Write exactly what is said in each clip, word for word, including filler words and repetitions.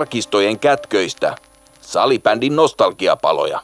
arkistojen kätköistä salibändin nostalgiapaloja.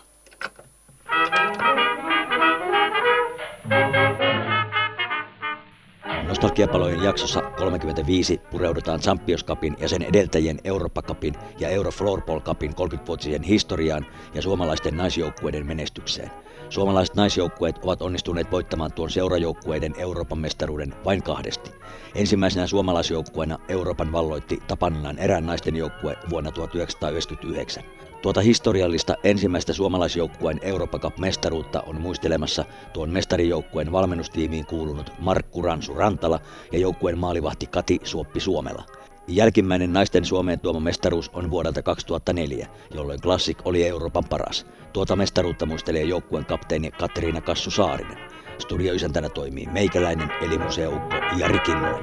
Nostalgiapalojen jaksossa kolmekymmentäviisi pureudutaan Champions Cupin ja sen edeltäjien Europa Cupin ja Eurofloorball Cupin kolmekymmenvuotiseen historiaan ja suomalaisten naisjoukkueiden menestykseen. Suomalaiset naisjoukkueet ovat onnistuneet voittamaan tuon seurajoukkueiden Euroopan mestaruuden vain kahdesti. Ensimmäisenä suomalaisjoukkueena Euroopan valloitti Tapanilan Erän naisten joukkue vuonna tuhatyhdeksänsataayhdeksänkymmentäyhdeksän. Tuota historiallista ensimmäistä suomalaisjoukkueen Europa Cup-mestaruutta on muistelemassa tuon mestarijoukkueen valmennustiimiin kuulunut Markku Ransu Rantala ja joukkueen maalivahti Kati Suoppi-Suomela. Jälkimmäinen naisten Suomeen tuoma mestaruus on vuodelta kaksituhattaneljä, jolloin Classic oli Euroopan paras. Tuota mestaruutta muistelee joukkueen kapteeni Katriina Saarinen. Studioisäntänä toimii meikäläinen eli museoukko Jari Kingola.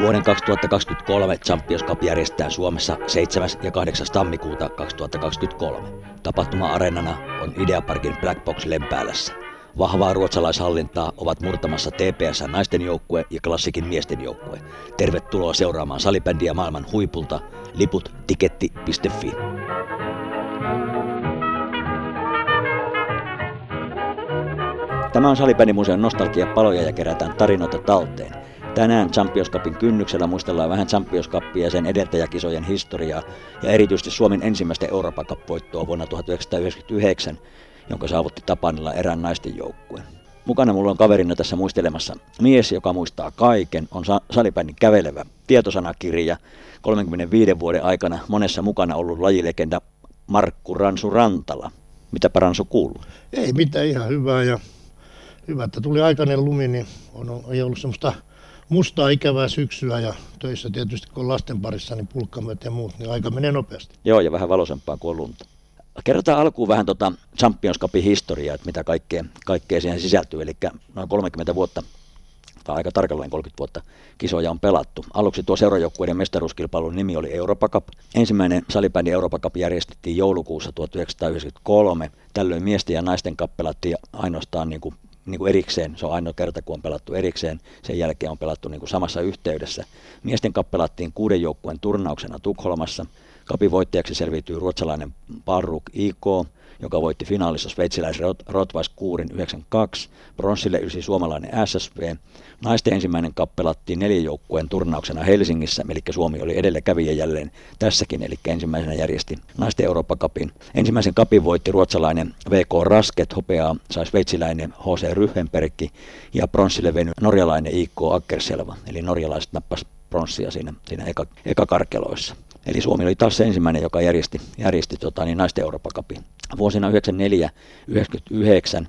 Vuoden kaksituhattakaksikymmentäkolme Champions Cup järjestetään Suomessa seitsemäs ja kahdeksas tammikuuta kaksituhattakaksikymmentäkolme. Tapahtuma-areenana on Idea Parkin Black Box Lempäälässä. Vahvaa ruotsalaishallintaa ovat murtamassa T P S-naisten joukkue ja Classicin miesten joukkue. Tervetuloa seuraamaan salibändiä maailman huipulta. Liput tiketti piste fi. Tämä on Salibändimuseon nostalgiapaloja ja kerätään tarinoita talteen. Tänään Champions Cupin kynnyksellä muistellaan vähän Champions Cupia ja sen edeltäjäkisojen historiaa ja erityisesti Suomen ensimmäistä Euroopan Cup-voittoa vuonna tuhatyhdeksänsataayhdeksänkymmentäyhdeksän, jonka saavutti Tapanilla erään naisten joukkue. Mukana mulla on kaverina tässä muistelemassa mies, joka muistaa kaiken, on salibändin kävelevä tietosanakirja, kolmenkymmenenviiden vuoden aikana monessa mukana ollut lajilegenda Markku Ransu Rantala. Mitäpä Ransu kuuluu? Ei mitään, ihan hyvää ja hyvä, että tuli aikainen lumi, niin on, ei ollut semmoista mustaa ikävää syksyä ja töissä tietysti kun on lasten parissa, niin pulkkamyöt ja muut, niin aika menee nopeasti. Joo, ja vähän valoisempaa kuin on lunta. Kerrotaan alkuun vähän tuota Champions Cupin historiaa, että mitä kaikkea, kaikkea siihen sisältyy. Eli noin kolmekymmentä vuotta, tai aika tarkalleen kolmekymmentä vuotta, kisoja on pelattu. Aluksi tuo seurajoukkueiden mestaruuskilpailun nimi oli Europa Cup. Ensimmäinen salibändi Europa Cup järjestettiin joulukuussa tuhatyhdeksänsataayhdeksänkymmentäkolme. Tällöin miesten ja naisten cup pelattiin ainoastaan niin kuin Niin kuin erikseen, se on ainoa kerta kun on pelattu erikseen, sen jälkeen on pelattu niin kuin samassa yhteydessä. Miesten cup pelattiin kuuden joukkueen turnauksena Tukholmassa. Cupin voittajaksi selviytyi ruotsalainen Parruk I K, joka voitti finaalissa sveitsiläis Rottweilskuurin yhdeksänkymmentäkaksi, bronssille ysi suomalainen S S V. Naisten ensimmäinen cup pelattiin neljän joukkueen turnauksena Helsingissä, eli Suomi oli edelläkävijä jälleen tässäkin, eli ensimmäisenä järjesti naisten Eurooppa Cupin. Ensimmäisen cupin voitti ruotsalainen V K Rasket, hopeaa sai sveitsiläinen H C Ryhdenbergki ja bronssille veny norjalainen I K Akkerselva, eli norjalaiset nappasivat bronssia siinä, siinä eka, ekakarkeloissa. Eli Suomi oli taas se ensimmäinen, joka järjesti, järjesti tota, niin naisten Euroopan cupin. Vuosina yhdeksänkymmentäneljä yhdeksänkymmentäyhdeksän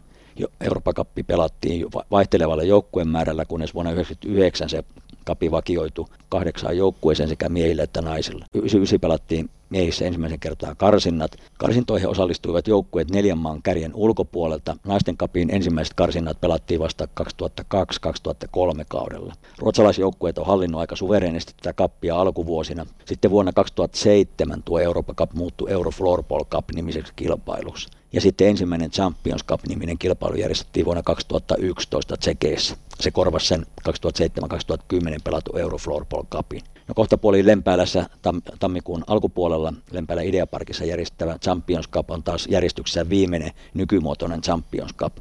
Euroopan cup pelattiin vaihtelevalla joukkueen määrällä, kunnes vuonna yhdeksänkymmentäyhdeksän se cup vakioitui kahdeksaan joukkueeseen sekä miehillä että naisilla. yhdeksänkymmentäyhdeksän pelattiin miehissä ensimmäisen kertaa karsinnat. Karsintoihin osallistuivat joukkueet neljän maan kärjen ulkopuolelta. Naisten cupin ensimmäiset karsinnat pelattiin vasta kaksituhattakaksi kaksituhattakolme kaudella. Ruotsalaisjoukkueet on hallinnut aika suvereenisti tätä cupia alkuvuosina. Sitten vuonna kaksituhattaseitsemän tuo Europa Cup muuttui Eurofloorball Cup-nimiseksi kilpailuksi. Ja sitten ensimmäinen Champions Cup-niminen kilpailu järjestettiin vuonna kaksituhattayksitoista Tsekeissä. Se korvasi sen kaksituhattaseitsemän kaksituhattakymmenen pelattu Eurofloorball Cupin. No kohtapuoliin Lempäälässä tam- tammikuun alkupuolella Lempäälä Idea Parkissa järjestettävä Champions Cup on taas järjestyksessä viimeinen nykymuotoinen Champions Cup.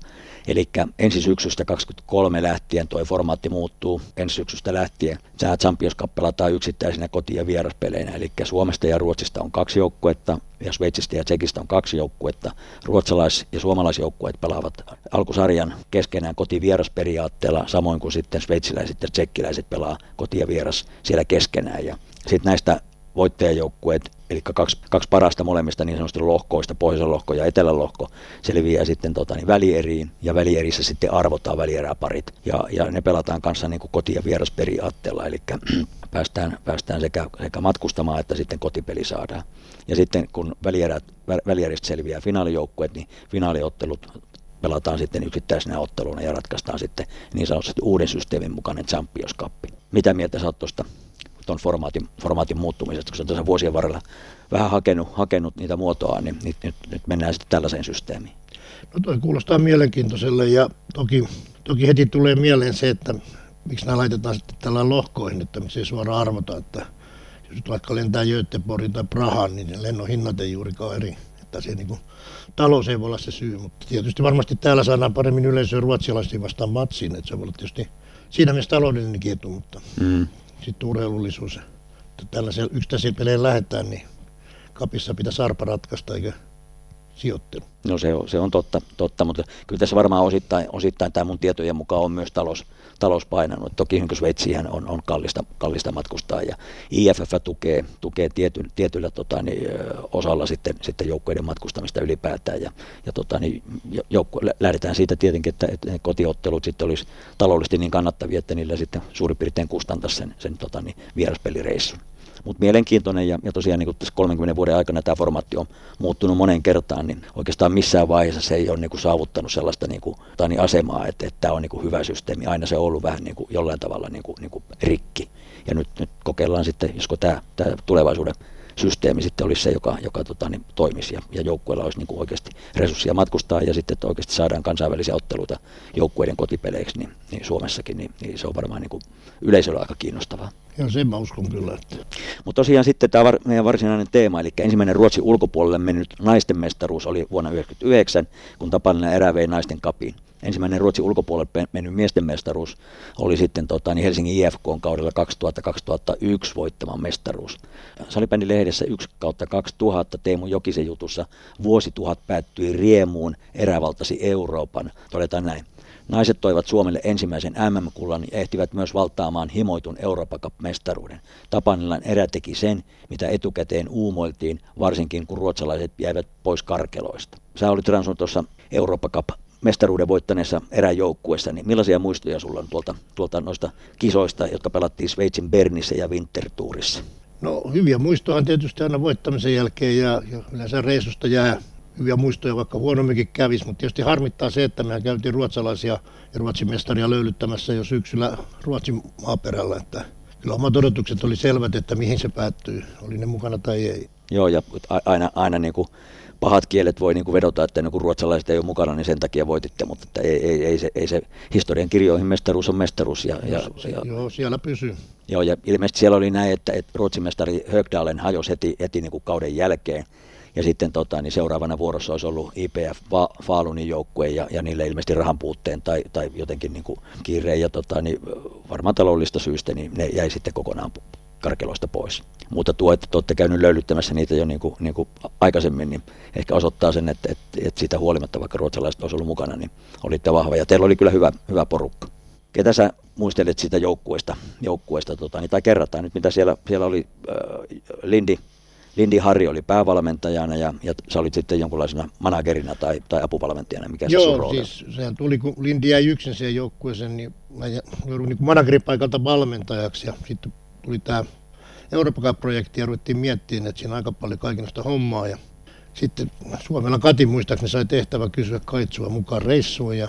Eli ensi syksystä kaksikymmentäkolme lähtien tuo formaatti muuttuu. Ensi syksystä lähtien tämä Champions Cup pelataan yksittäisinä koti- ja vieraspeleinä. Eli Suomesta ja Ruotsista on kaksi joukkuetta ja Sveitsistä ja Tsekistä on kaksi joukkuetta. Ruotsalais- ja suomalaisjoukkueet pelaavat alkusarjan keskenään koti-vierasperiaatteella, samoin kuin sitten sveitsiläiset ja tsekkiläiset pelaa koti- ja vieras siellä keskenään. Ja sitten näistä voittajajoukkueet, eli kaksi, kaksi parasta molemmista niin sanotusti lohkoista, pohjoisen lohko ja etelän lohko, selviää sitten tota, niin välieriin, ja välierissä sitten arvotaan välieräparit, ja, ja ne pelataan kanssa niin kuin koti- ja vierasperiaatteella, eli päästään, päästään sekä, sekä matkustamaan että sitten kotipeli saadaan. Ja sitten kun välierät, välieristä selviää finaalijoukkueet, niin finaaliottelut pelataan sitten yksittäisenä otteluna ja ratkaistaan sitten niin sanotusti uuden systeemin mukainen Champions Cup. Mitä mieltä sä oot tuosta tuon formaatin, formaatin muuttumisesta, kun se on tässä vuosien varrella vähän hakenut, hakenut niitä muotoa, niin nyt, nyt, nyt mennään sitten tällaiseen systeemiin. No toi kuulostaa mielenkiintoiselle ja toki, toki heti tulee mieleen se, että miksi nämä laitetaan sitten tällä lohkoihin, että miksi ei suoraan arvota, että jos nyt vaikka lentää Göteborgin tai Prahaan, niin lennon hinnat ei juurikaan eri. Että se niin kuin, talous ei voi olla se syy, mutta tietysti varmasti täällä saadaan paremmin yleisöä ruotsalaisiin vastaan matsiin, että se voi olla tietysti siinä mielessä taloudellinenkin etu, mutta mm. sitten urheilullisuus, että tällaisella yksittäisiä pelejä lähdetään, niin kapissa pitää arpa ratkaista eikä sijoittelu. No se on, se on totta, totta, mutta kyllä tässä varmaan osittain, osittain tämä mun tietojen mukaan on myös talous, talous painanut. Toki Sveitsihän on, on kallista, kallista matkustaa ja I F F tukee, tukee tiety, tietyllä tota, niin, osalla sitten, sitten joukkueiden matkustamista ylipäätään ja, ja tota, niin, joukku, lähdetään siitä tietenkin, että, että kotiottelut sitten olisi taloudellisesti niin kannattavia, että niillä sitten suurin piirtein kustantaisi sen, sen tota, niin, vieraspelireissun. Mutta mielenkiintoinen ja, ja tosiaan niin tässä kolmenkymmenen vuoden aikana tämä formaatti on muuttunut moneen kertaan, niin oikeastaan missään vaiheessa se ei ole niin kuin saavuttanut sellaista niin kuin, niin asemaa, että tämä on niin kuin hyvä systeemi. Aina se on ollut vähän niin kuin, jollain tavalla niin kuin, niin kuin rikki. Ja nyt, nyt kokeillaan sitten, josko tämä, tämä tulevaisuuden systeemi sitten olisi se, joka, joka tota, niin toimisi ja, ja joukkueella olisi niin kuin oikeasti resursseja matkustaa ja sitten, että oikeasti saadaan kansainvälisiä otteluita joukkueiden kotipeleiksi niin, niin Suomessakin, niin, niin se on varmaan niin kuin yleisöllä aika kiinnostavaa. Ja sen mä uskon kyllä. Mutta tosiaan sitten tämä var, meidän varsinainen teema, eli ensimmäinen Ruotsin ulkopuolelle mennyt naisten mestaruus oli vuonna yhdeksänkymmentäyhdeksän, kun Tapanilan Erä vei naisten kapiin. Ensimmäinen Ruotsin ulkopuolelle mennyt miesten mestaruus oli sitten tota, niin Helsingin I F K:n kaudella kaksituhatta kaksituhattayksi voittama mestaruus. Salibändilehdessä yksi kautta kaksituhatta Teemu Jokisen jutussa vuosituhat päättyi riemuun, erävaltasi Euroopan. Todetaan näin. Naiset toivat Suomelle ensimmäisen M M-kullan ja ehtivät myös valtaamaan himoitun Europa Cup-mestaruuden. Tapanilan Erä teki sen, mitä etukäteen uumoiltiin, varsinkin kun ruotsalaiset jäivät pois karkeloista. Sä olit Ransun tuossa Europa Cup mestaruuden voittaneessa eräjoukkueessa, niin millaisia muistoja sulla on tuolta, tuolta noista kisoista, jotka pelattiin Sveitsin Bernissä ja Winterthurissa? No hyviä muistoja on tietysti aina voittamisen jälkeen ja, ja yleensä reisusta jää hyviä muistoja, vaikka huonomminkin kävisi, mutta tietysti harmittaa se, että mehän käytiin ruotsalaisia ja Ruotsin mestaria löylyttämässä jo syksyllä Ruotsin maaperällä, että kyllä omat odotukset oli selvät, että mihin se päättyy, oli ne mukana tai ei. Joo, ja aina, aina niin kuin pahat kielet voi niin kuin vedota, että niin kuin ruotsalaiset ei ole mukana, niin sen takia voititte, mutta että ei, ei, ei, se, ei se historian kirjoihin mestaruus on mestaruus. Ja, ja, ja, ja, joo, siellä pysyy. Joo, ja ilmeisesti siellä oli näin, että, että Ruotsin mestari Högdalen hajosi heti, heti niin kuin kauden jälkeen. Ja sitten tota, niin seuraavana vuorossa olisi ollut I P F Falunin joukkue ja, ja niille ilmeisesti rahan puutteen tai, tai jotenkin niin kuin kiireen ja tota, niin varmaan taloudellista syystä, niin ne jäi sitten kokonaan karkeloista pois. Mutta tuo, että te olette käynyt löylyttämässä niitä jo niin kuin, niin kuin aikaisemmin, niin ehkä osoittaa sen, että, että, että siitä huolimatta, vaikka ruotsalaiset olisi ollut mukana, niin olitte vahva. Ja teillä oli kyllä hyvä, hyvä porukka. Ketä sä muistelet siitä joukkueesta, joukkueesta tota, niin, tai kerrataan nyt, mitä siellä, siellä oli äh, Lindh. Lindh Harri oli päävalmentajana ja, ja sä olit sitten jonkunlaisena managerina tai, tai apuvalmentajana, mikä Joo, se sun rooli? Joo, siis sehän tuli, kun Lindh jäi yksin siihen joukkueeseen, niin mä joudun niin manageripaikalta valmentajaksi ja sitten tuli tämä Euroopan Cup-projekti ja ruvettiin miettimään, että siinä on aika paljon kaikenlaista hommaa ja sitten Suomella Kati muistaakseni sai tehtävä kysyä Kaitsua mukaan reissuun ja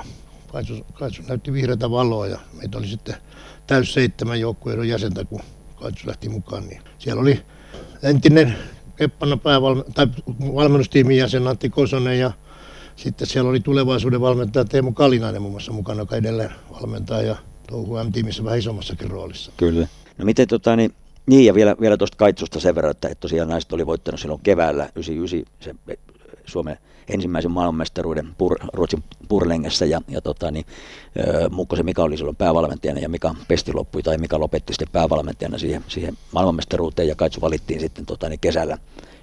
Kaitsu, Kaitsu näytti vihreätä valoa ja meitä oli sitten täys seitsemän joukkueiden jäsentä, kun Kaitsu lähti mukaan, niin siellä oli entinen Keppanan päävalmen- tai valmennustiimin jäsen Antti Kosonen ja sitten siellä oli tulevaisuuden valmentaja Teemu Kalinainen muun muassa mukana, joka edelleen valmentaa ja touhuu M-tiimissä vähän isommassakin roolissa. Kyllä. No miten tota niin, niin ja vielä, vielä tuosta Kaitsusta sen verran, että, että tosiaan naiset oli voittanut silloin keväällä yhdeksänkymmentäyhdeksän se Suomen ensimmäisen maailmanmestaruuden pur, Ruotsin Purlengessä ja, ja tota niin, Mukkosen Mika oli silloin päävalmentajana ja Mika pesti loppui tai Mika lopetti sitten päävalmentajana siihen, siihen maailmanmestaruuteen ja Kaitsu valittiin sitten tota niin, kesällä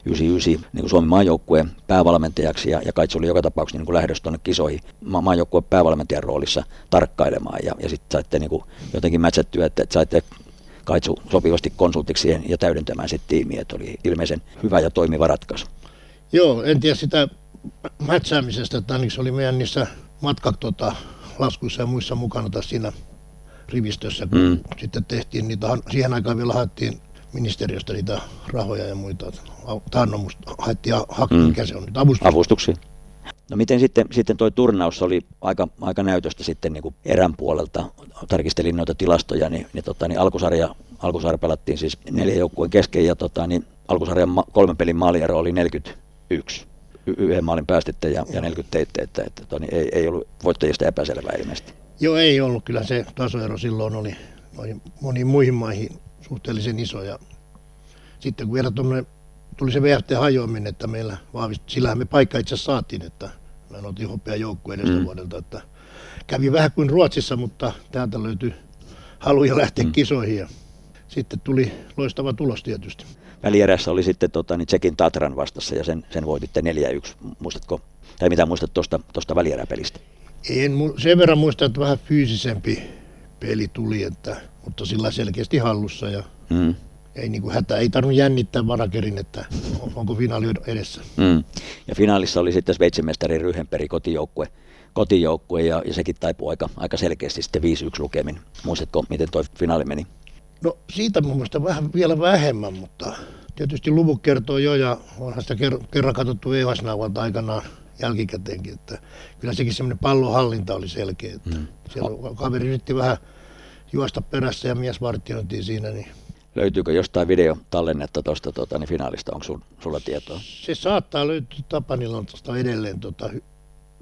yhdeksänkymmentäyhdeksän niin kuin Suomen maajoukkueen päävalmentajaksi ja, ja Kaitsu oli joka tapauksessa niin kuin lähdössä tuonne kisoihin ma- maajoukkueen päävalmentajan roolissa tarkkailemaan ja, ja sitten saitte niin kuin jotenkin mätsättyä, että, että saitte Kaitsu sopivasti konsultiksi ja täydentämään sitten tiimiä, että oli ilmeisen hyvä ja toimiva ratkaisu. Joo, en tiedä sitä mätsäämisestä, että ainakin se oli meidän niissä matkalaskuissa ja muissa mukana taas siinä rivistössä, kun mm. sitten tehtiin niitä, siihen aikaan vielä haettiin ministeriöstä niitä rahoja ja muita, taannomusta haettiin, hakki, mm. mikä se on nyt, avustuksia. Avustuksia. No miten sitten, sitten toi turnaus oli aika, aika näytöstä sitten niin kuin erän puolelta, tarkistelin noita tilastoja, niin, niin, tota, niin alkusarja, alkusarja pelattiin siis neljä joukkueen kesken ja tota, niin alkusarjan ma- kolmen pelin maaliero oli neljäkymmentäyksi. Y- yhden maalin päästitte ja, ja neljäkymmentä teitte, että, että, että, että niin ei, ei ollut voittajista epäselvää ilmeisesti. Joo, ei ollut. Kyllä se tasoero silloin oli moniin muihin maihin suhteellisen iso. Ja sitten kun vielä tuli se V F T-hajoaminen, että meillä vahvistui, sillähän me paikka itse asiassa saatiin, että me otin hopea joukkueen edestä mm. vuodelta. Että kävi vähän kuin Ruotsissa, mutta täältä löytyi haluja lähteä mm. kisoihin ja sitten tuli loistava tulos tietysti. Välierässä oli sitten tota, niin Tsekin Tatran vastassa ja sen, sen voititte neljä yksi. Muistatko, tai mitä muistat tuosta, tuosta välieräpelistä? En, sen verran muistan, että vähän fyysisempi peli tuli, että, mutta sillä selkeästi hallussa ja mm. ei, niin kuin hätä, ei tarvinnut jännittää varakerin, että onko finaali edessä. Mm. Ja finaalissa oli sitten Sveitsin mestari Ryhdenbergin kotijoukkue, kotijoukkue ja, ja sekin taipui aika, aika selkeästi sitten viisi yksi lukemin. Muistatko, miten tuo finaali meni? No siitä mun mielestä vähän, vielä vähemmän, mutta tietysti luvut kertoo jo ja onhan sitä ker- kerran katsottu E U S-nauvalta aikanaan jälkikäteenkin, että kyllä sekin semmoinen pallonhallinta oli selkeä, että mm. siellä kaveri yritti vähän juosta perässä ja mies vartiointiin siinä. Niin. Löytyykö jostain videotallennetta tuosta tuota, niin finaalista, onko sun, sulla tietoa? Se saattaa löytyä Tapanilan edelleen tuota,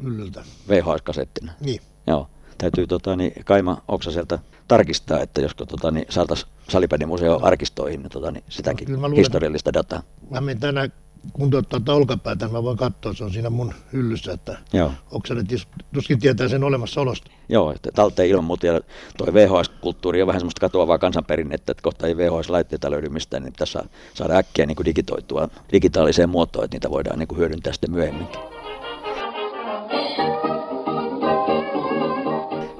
hyllyltä. V H S-kasettina? Niin. Joo. Täytyy tota, niin, Kaima Oksaselta tarkistaa, että josko tota, niin, saataisiin Salipädimuseon arkistoihin tota, niin, sitäkin no, luulen, historiallista dataa. Mä menen tänään kuntouttaa tätä olkapäätä, mä voin katsoa, se on siinä mun hyllyssä, että joo. Oksanen tuskin tietää sen olemassaolosta. Joo, että talteen ilman muuta ja toi V H S-kulttuuri on vähän semmoista katoavaa kansanperinnettä, että kohta ei V H S-laitteita löydy mistään, niin pitäisi saada äkkiä niin kuin digitoitua digitaaliseen muotoon, että niitä voidaan niin kuin hyödyntää sitten myöhemminkin.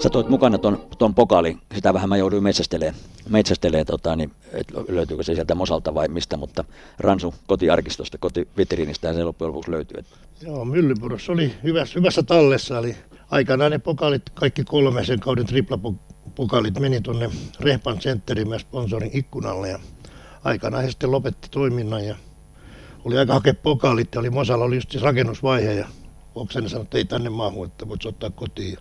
Sä toit mukana ton, ton pokaalin, sitä vähän mä jouduin metsästelemään, metsästelemään tota, niin, et löytyykö se sieltä Mosalta vai mistä, mutta Ransun kotiarkistosta, kotivitriinistä se loppujen lopuksi löytyy. Et. Joo, Myllypurossa oli hyvässä, hyvässä tallessa, eli aikanaan ne pokaalit, kaikki kolme sen kauden triplapokaalit meni tuonne Rehpan Centerin ja sponsorin ikkunalle ja aikanaan he sitten lopetti toiminnan ja oli aika hakea pokaalit ja oli Mosalla oli just siis rakennusvaihe ja Oksanen sanoi, että ei tänne maahu, että voit ottaa kotiin.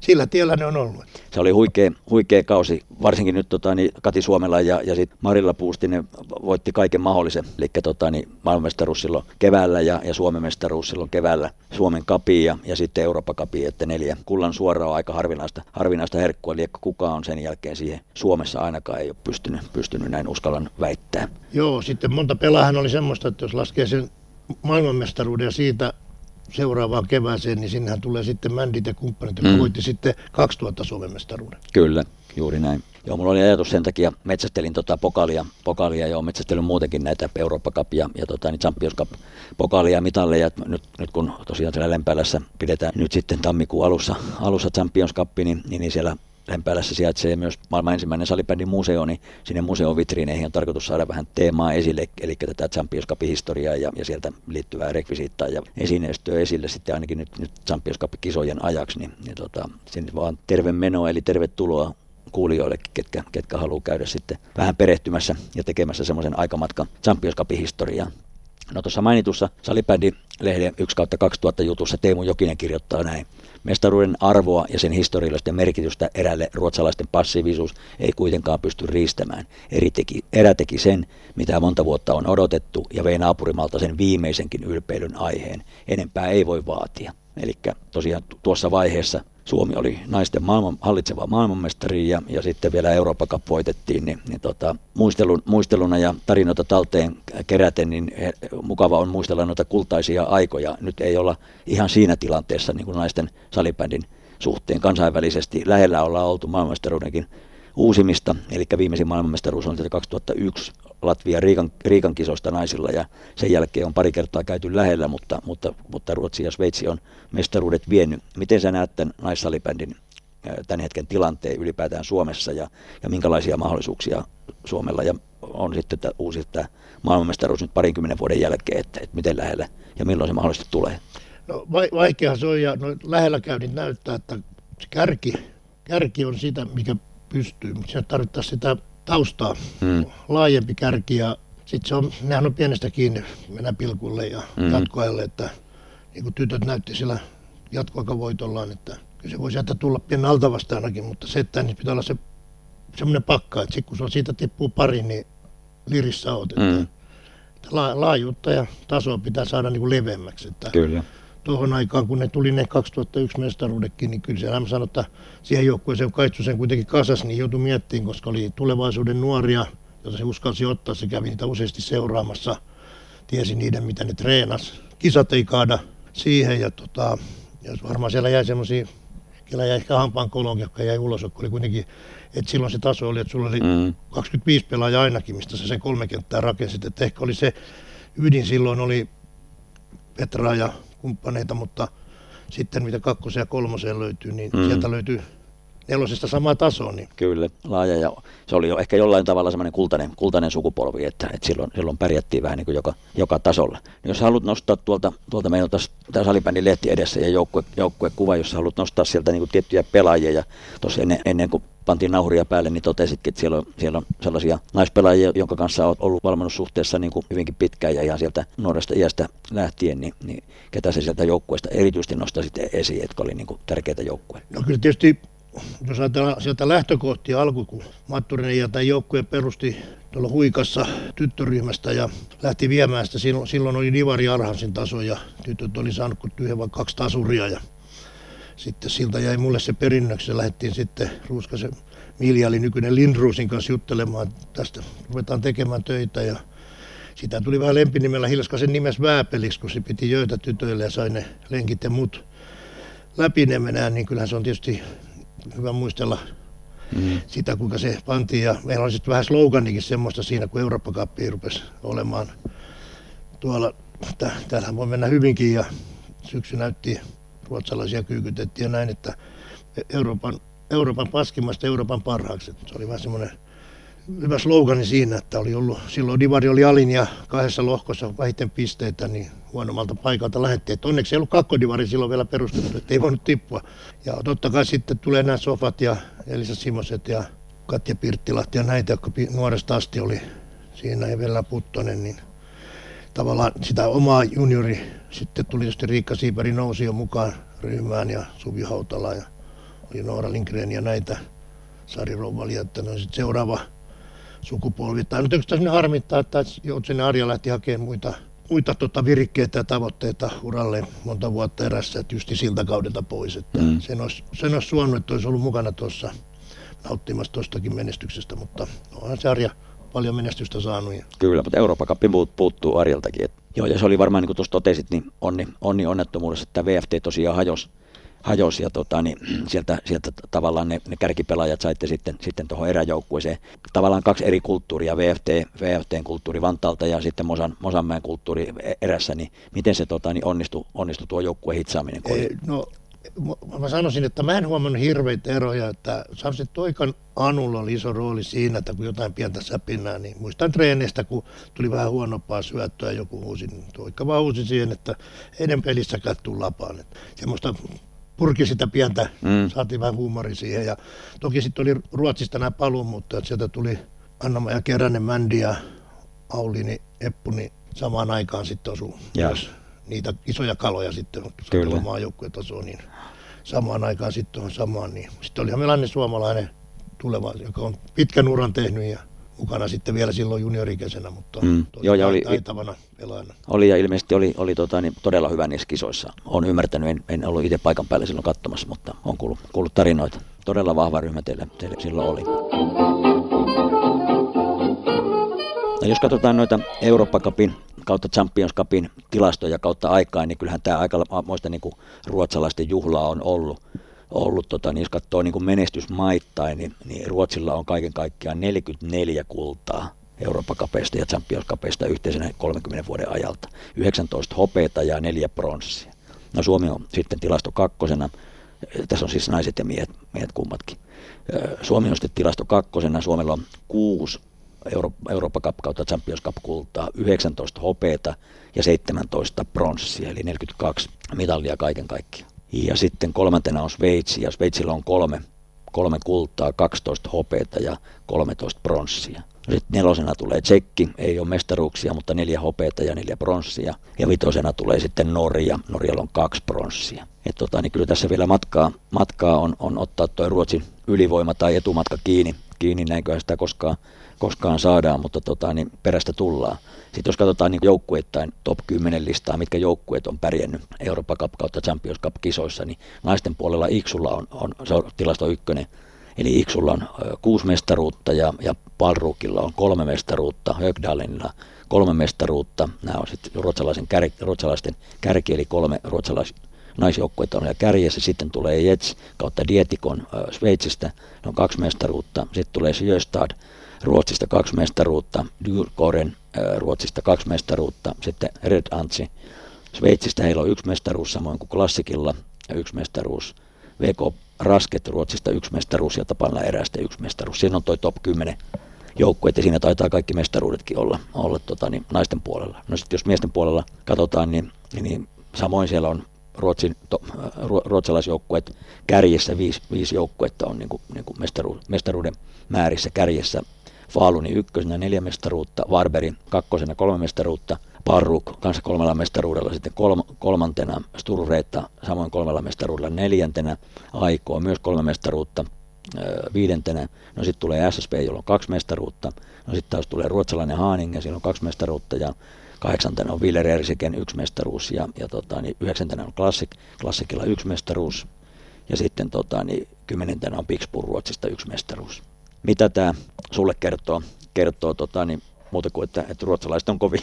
Sillä tiellä ne on ollut. Se oli huikea, huikea kausi, varsinkin nyt tota, niin Kati Suomela ja, ja sitten Marilla Puustinen voitti kaiken mahdollisen. Eli tota, niin maailmanmestaruus silloin keväällä ja, ja Suomen mestaruus silloin keväällä, Suomen Cupin ja, ja sitten Euroopan Cupin, että neljä. Kullan suora on aika harvinaista, harvinaista herkkua, eli kukaan on sen jälkeen siihen Suomessa ainakaan ei ole pystynyt, pystynyt näin uskallan väittää. Joo, sitten monta pelaahan oli semmoista, että jos laskee sen maailmanmestaruuden ja siitä seuraavaan kevääseen, niin sinnehän tulee sitten Mändit ja kumppanit, jotka mm. voitti sitten kaksituhatta Suomen mestaruuden. Kyllä, juuri näin. Joo, mulla oli ajatus sen takia, metsästelin tota pokaalia, pokaalia ja metsästelin muutenkin näitä Eurooppa Cup ja, ja tota, niin Champions Cup pokaalia, mitalleja. Nyt, nyt kun tosiaan siellä Lempäälässä pidetään nyt sitten tammikuun alussa, alussa Champions Cup, niin, niin, niin siellä Lempäälässä sijaitsee myös maailman ensimmäinen salibändin museo, niin sinne museon vitriineihin on tarkoitus saada vähän teemaa esille, eli tätä Champions Cupin historiaa ja, ja sieltä liittyvää rekvisiittaa ja esineistöä esille sitten ainakin nyt, nyt Champions Cupin kisojen ajaksi, niin, niin tota, sinne vaan terve menoa, eli tervetuloa kuulijoillekin, ketkä, ketkä haluaa käydä sitten vähän perehtymässä ja tekemässä semmoisen aikamatkan Champions Cupin historiaa. No tuossa mainitussa Salibändi-lehden yksi kautta kaksituhatta jutussa Teemu Jokinen kirjoittaa näin. Mestaruuden arvoa ja sen historiallista merkitystä erälle ruotsalaisten passiivisuus ei kuitenkaan pysty riistämään. Eri teki, erä teki sen, mitä monta vuotta on odotettu ja vei naapurimalta sen viimeisenkin ylpeilyn aiheen. Enempää ei voi vaatia. Eli tosiaan tuossa vaiheessa Suomi oli naisten maailman, hallitseva maailmanmestari ja, ja sitten vielä Euroopan Cup voitettiin, niin, niin tota, muistelun, muisteluna ja tarinoita talteen keräten, niin he, mukava on muistella noita kultaisia aikoja. Nyt ei olla ihan siinä tilanteessa niin kuin naisten salibändin suhteen kansainvälisesti. Lähellä ollaan oltu maailmanmestaruudenkin uusimista, eli viimeisin maailmanmestaruus on kaksituhattayksi Latvia Riikan, Riikan kisoista naisilla ja sen jälkeen on pari kertaa käyty lähellä, mutta, mutta, mutta Ruotsi ja Sveitsi on mestaruudet vienyt. Miten sä näet tämän naissalibändin tämän hetken tilanteen ylipäätään Suomessa ja, ja minkälaisia mahdollisuuksia Suomella ja on sitten tämä uusi tämä maailmanmestaruus nyt parinkymmenen vuoden jälkeen, että, että miten lähellä ja milloin se mahdollisesti tulee? No, vaikeahan se on ja no, lähellä käydin näyttää, että se kärki, kärki on sitä, mikä pystyy, mutta siinä tarvittaisiin sitä taustaa, mm. laajempi kärki ja sitten se on, nehän on pienestä kiinni, mennään pilkulle ja mm. jatkoajalle, että niin kuin tytöt näytti sillä jatkoaikavoitollaan, että kyllä se voi sieltä tulla pienen alta vastaanakin, mutta se, että niin pitää olla se semmoinen pakka, että sit kun se on siitä tippuu pari, niin lirissä oot, että, mm. että la, laajuutta ja tasoa pitää saada niin kuin leveämmäksi, että kyllä. tuohon aikaan, kun ne tuli ne kaksituhattayksi mestaruudekin, niin kyllä se aina sanoi, että siihen joukkueeseen Kaitsu sen kuitenkin kasasi, niin joutui miettimään, koska oli tulevaisuuden nuoria, joita se uskalsi ottaa, se kävi niitä useasti seuraamassa, tiesi niiden, mitä ne treenasi. Kisat ei kaada siihen, ja tota, jos varmaan siellä jäi semmoisia, kellä jäi ehkä hampaan kolon, joka jäi ulos, joka oli kuitenkin, että silloin se taso oli, että sulla oli mm. kaksikymmentäviisi pelaajaa ainakin, mistä sä sen kolme kenttää rakensit, että ehkä oli se ydin silloin oli Petraa ja kumppaneita, mutta sitten mitä kakkosen ja kolmosen löytyy, niin mm. sieltä löytyy nelosesta samaa tasoa. Niin. Kyllä, laaja, ja se oli jo ehkä jollain tavalla semmoinen kultainen, kultainen sukupolvi, että, että silloin, silloin pärjättiin vähän niin kuin joka, joka tasolla. Niin jos haluat nostaa tuolta, tuolta meillä on tämä salibändin lehti edessä ja joukkue, joukkuekuva, jos haluat nostaa sieltä niin kuin tiettyjä pelaajia, ja tuossa ennen, ennen kuin pantiin nauhuria päälle, niin totesitkin, että siellä on, siellä on sellaisia naispelaajia, jonka kanssa olet ollut valmennussuhteessa niin kuin hyvinkin pitkään ja ihan sieltä nuoresta iästä lähtien, niin, niin ketä se sieltä joukkueesta erityisesti nostaisit esiin, jotka oli niin kuin tärkeitä joukkueita? No kyllä tietysti, jos ajatellaan sieltä lähtökohtia alkuun, kun Matturinen ja tämä joukkue perusti tuolla Huikassa tyttöryhmästä ja lähti viemään sitä, silloin oli Divari Arhansin taso ja tytöt oli saanut kuin yhden vai kaksi tasuria ja sitten siltä jäi mulle se perinnöksi ja lähdettiin sitten Ruuskasen Milja, eli nykyinen Lindruusin kanssa juttelemaan, tästä ruvetaan tekemään töitä ja sitä tuli vähän lempinimellä Hilskasen nimes Vääpeliksi, kun se piti jöitä tytöille ja sai ne lenkit ja mut läpi ne menään, niin kyllähän se on tietysti hyvä muistella mm. sitä, kuinka se pantiin. Ja meillä oli sitten vähän sloganikin semmoista siinä, kun Europa Cup rupesi olemaan tuolla. Täällähän voi mennä hyvinkin ja syksy näytti, ruotsalaisia kyykytettiin ja näin, että Euroopan, Euroopan paskimasta Euroopan parhaaksi. Se oli vähän semmoinen hyvä slogani siinä, että oli ollut, silloin Divari oli alin ja kahdessa lohkossa vähiten pisteitä, niin huonommalta paikalta lähdettiin. Et onneksi ei ollut kakkodivari silloin vielä perustettu, ettei voinut tippua. Ja totta kai sitten tulee nämä Sofat ja Elisa Simoset ja Katja Pirttilahti ja näitä, jotka nuoresta asti oli siinä ja vielä Puttonen, niin tavallaan sitä omaa juniori. Sitten tuli tietysti Riikka Siipäri nousi jo mukaan ryhmään ja Suvi Hautala ja oli Noora Lindgren ja näitä, Sari Rouvali, että no sitten seuraava sukupolvi. Tai nyt yksi harmittaa, että Joutsen Arja lähti hakemaan muita, muita tota virikkeitä ja tavoitteita uralle monta vuotta erässä, että justi siltä kaudelta pois. Että mm. sen, olisi, sen olisi suonut, että olisi ollut mukana tuossa nauttimassa tuostakin menestyksestä, mutta onhan se Arja paljon menestystä saanut. Kyllä, mutta Euroopan Cup puuttuu Arjaltakin. Et, joo, ja se oli varmaan, niin kuin tuossa totesit, niin onni, onni onnettomuudessa, että V F T tosiaan hajosi. Hajosi ja tota, niin, sieltä, sieltä tavallaan ne, ne kärkipelaajat saitte sitten, sitten tuohon eräjoukkueeseen. Tavallaan kaksi eri kulttuuria, V F T, V F T:n kulttuuri Vantaalta ja sitten Mosan, Mosanmäen kulttuuri erässä. Niin miten se tota, niin onnistui, onnistui tuo joukkueen hitsaaminen? Ei, no, mä sanoisin, että mä en huomannut hirveitä eroja, että Samson Toikan Anulla oli iso rooli siinä, että kun jotain pientä säpinää, niin muistan treeneistä, kun tuli vähän huonompaa syöttöä, joku huusi, niin Toikka vaan huusi siihen, että heidän pelissäkään tuu lapaan. Että semmoista purki sitä pientä, mm. saatiin vähän huumori siihen ja toki sitten oli Ruotsista nämä paluumuuttajat, sieltä tuli Anna-Maja ja Keränen, Mändi ja Aulini Eppu, niin samaan aikaan sitten osui myös niitä isoja kaloja sitten, kun saatiin maajoukkuetasoon, niin samaan aikaan sitten on samaan. Niin. Sitten oli meillä suomalainen tuleva, joka on pitkän uran tehnyt ja mukana sitten vielä silloin juniorikäisenä, mutta mm. joo, ja oli, taitavana pelaajana. Oli ja ilmeisesti oli, oli tota, niin todella hyvä niissä kisoissa. Olen ymmärtänyt, en, en ollut itse paikan päällä silloin katsomassa, mutta olen kuullut, kuullut tarinoita. Todella vahva ryhmä teille, teille silloin oli. No, jos katsotaan noita Eurooppa Cupin kautta Champions Cupin tilastoja kautta aikaa, niin kyllähän tämä aika moista niin kuin ruotsalaisten juhlaa on ollut. ollut, tota, niin jos katsoo niin menestysmaittain, niin, niin Ruotsilla on kaiken kaikkiaan neljäkymmentäneljä kultaa Euroopan Cupista ja Champions Cupista yhteisenä kolmenkymmenen vuoden ajalta, yhdeksäntoista hopeata ja neljä bronssia. No Suomi on sitten tilasto kakkosena, tässä on siis naiset ja miehet, miehet kummatkin. Suomi on sitten tilasto kakkosena, Suomella on kuusi Euro- Euroopan Cup kautta Champions Cup kultaa, yhdeksäntoista hopeata ja seitsemäntoista bronssia, eli neljäkymmentäkaksi mitalia kaiken kaikkiaan. Ja sitten kolmantena on Sveitsi, ja Sveitsillä on kolme, kolme kultaa, kaksitoista hopeata ja kolmetoista bronssia. Sitten nelosena tulee Tsekki, ei ole mestaruuksia, mutta neljä hopeata ja neljä bronssia. Ja vitosena tulee sitten Norja, Norjalla on kaksi bronssia. Et tota, niin kyllä tässä vielä matkaa, matkaa on, on ottaa tuo Ruotsin ylivoima tai etumatka kiinni, kiinni näinköhän sitä koskaan, koskaan saadaan, mutta tota, niin perästä tullaan. Sitten jos katsotaan niin joukkueittain top kymmenen listaa, mitkä joukkueet on pärjännyt Europa Cup kautta Champions Cup -kisoissa, niin naisten puolella Iksulla on, on, on tilasto ykkönen. Eli Iksulla on kuusi mestaruutta ja, ja Palruukilla on kolme mestaruutta, Högdalenilla kolme mestaruutta. Nämä on sitten ruotsalaisen kär, ruotsalaisten kärki, eli kolme ruotsalaisnaisjoukkuetta on kärjessä. Sitten tulee Jets kautta Dietikon äh, Sveitsistä, ne on kaksi mestaruutta. Sitten tulee Sjöstad Ruotsista kaksi mestaruutta, Dyrkoren äh, Ruotsista kaksi mestaruutta. Sitten Red Antsi Sveitsistä, heillä on yksi mestaruus, samoin kuin Classicilla yksi mestaruus. V K Rasket Ruotsista yksi mestaruus ja Tapanilan Erästä yksi mestaruus. Siinä on toi top kymmenen joukkueet ja siinä taitaa kaikki mestaruudetkin olla, olla tota, niin naisten puolella. No sitten jos miesten puolella katsotaan, niin, niin samoin siellä on Ruotsin, to, ruo, ruotsalaisjoukkueet kärjessä, viisi, viisi joukkuetta on niin kuin, niin kuin mestaru, mestaruuden määrissä kärjessä. Faluni ykkösenä neljä mestaruutta, Varberg kakkosena kolme mestaruutta, Parruk kanssa kolmella mestaruudella, sitten kolm, kolmantena Sturreetta samoin kolmella mestaruudella, neljäntenä Aikoo myös kolme mestaruutta, viidentenä, no sitten tulee S S P, jolla on kaksi mestaruutta, no sitten taas tulee ruotsalainen Haaninge, siellä on kaksi mestaruutta ja kahdeksantena on Villereersiken yksi mestaruus ja, ja tota, niin yhdeksäntenä on Classic, Classicilla yksi mestaruus ja sitten tota, niin kymmenentenä on Pixburg Ruotsista yksi mestaruus. Mitä tämä sulle kertoo, kertoo tota, niin muuta kuin, että, että ruotsalaiset on kovia?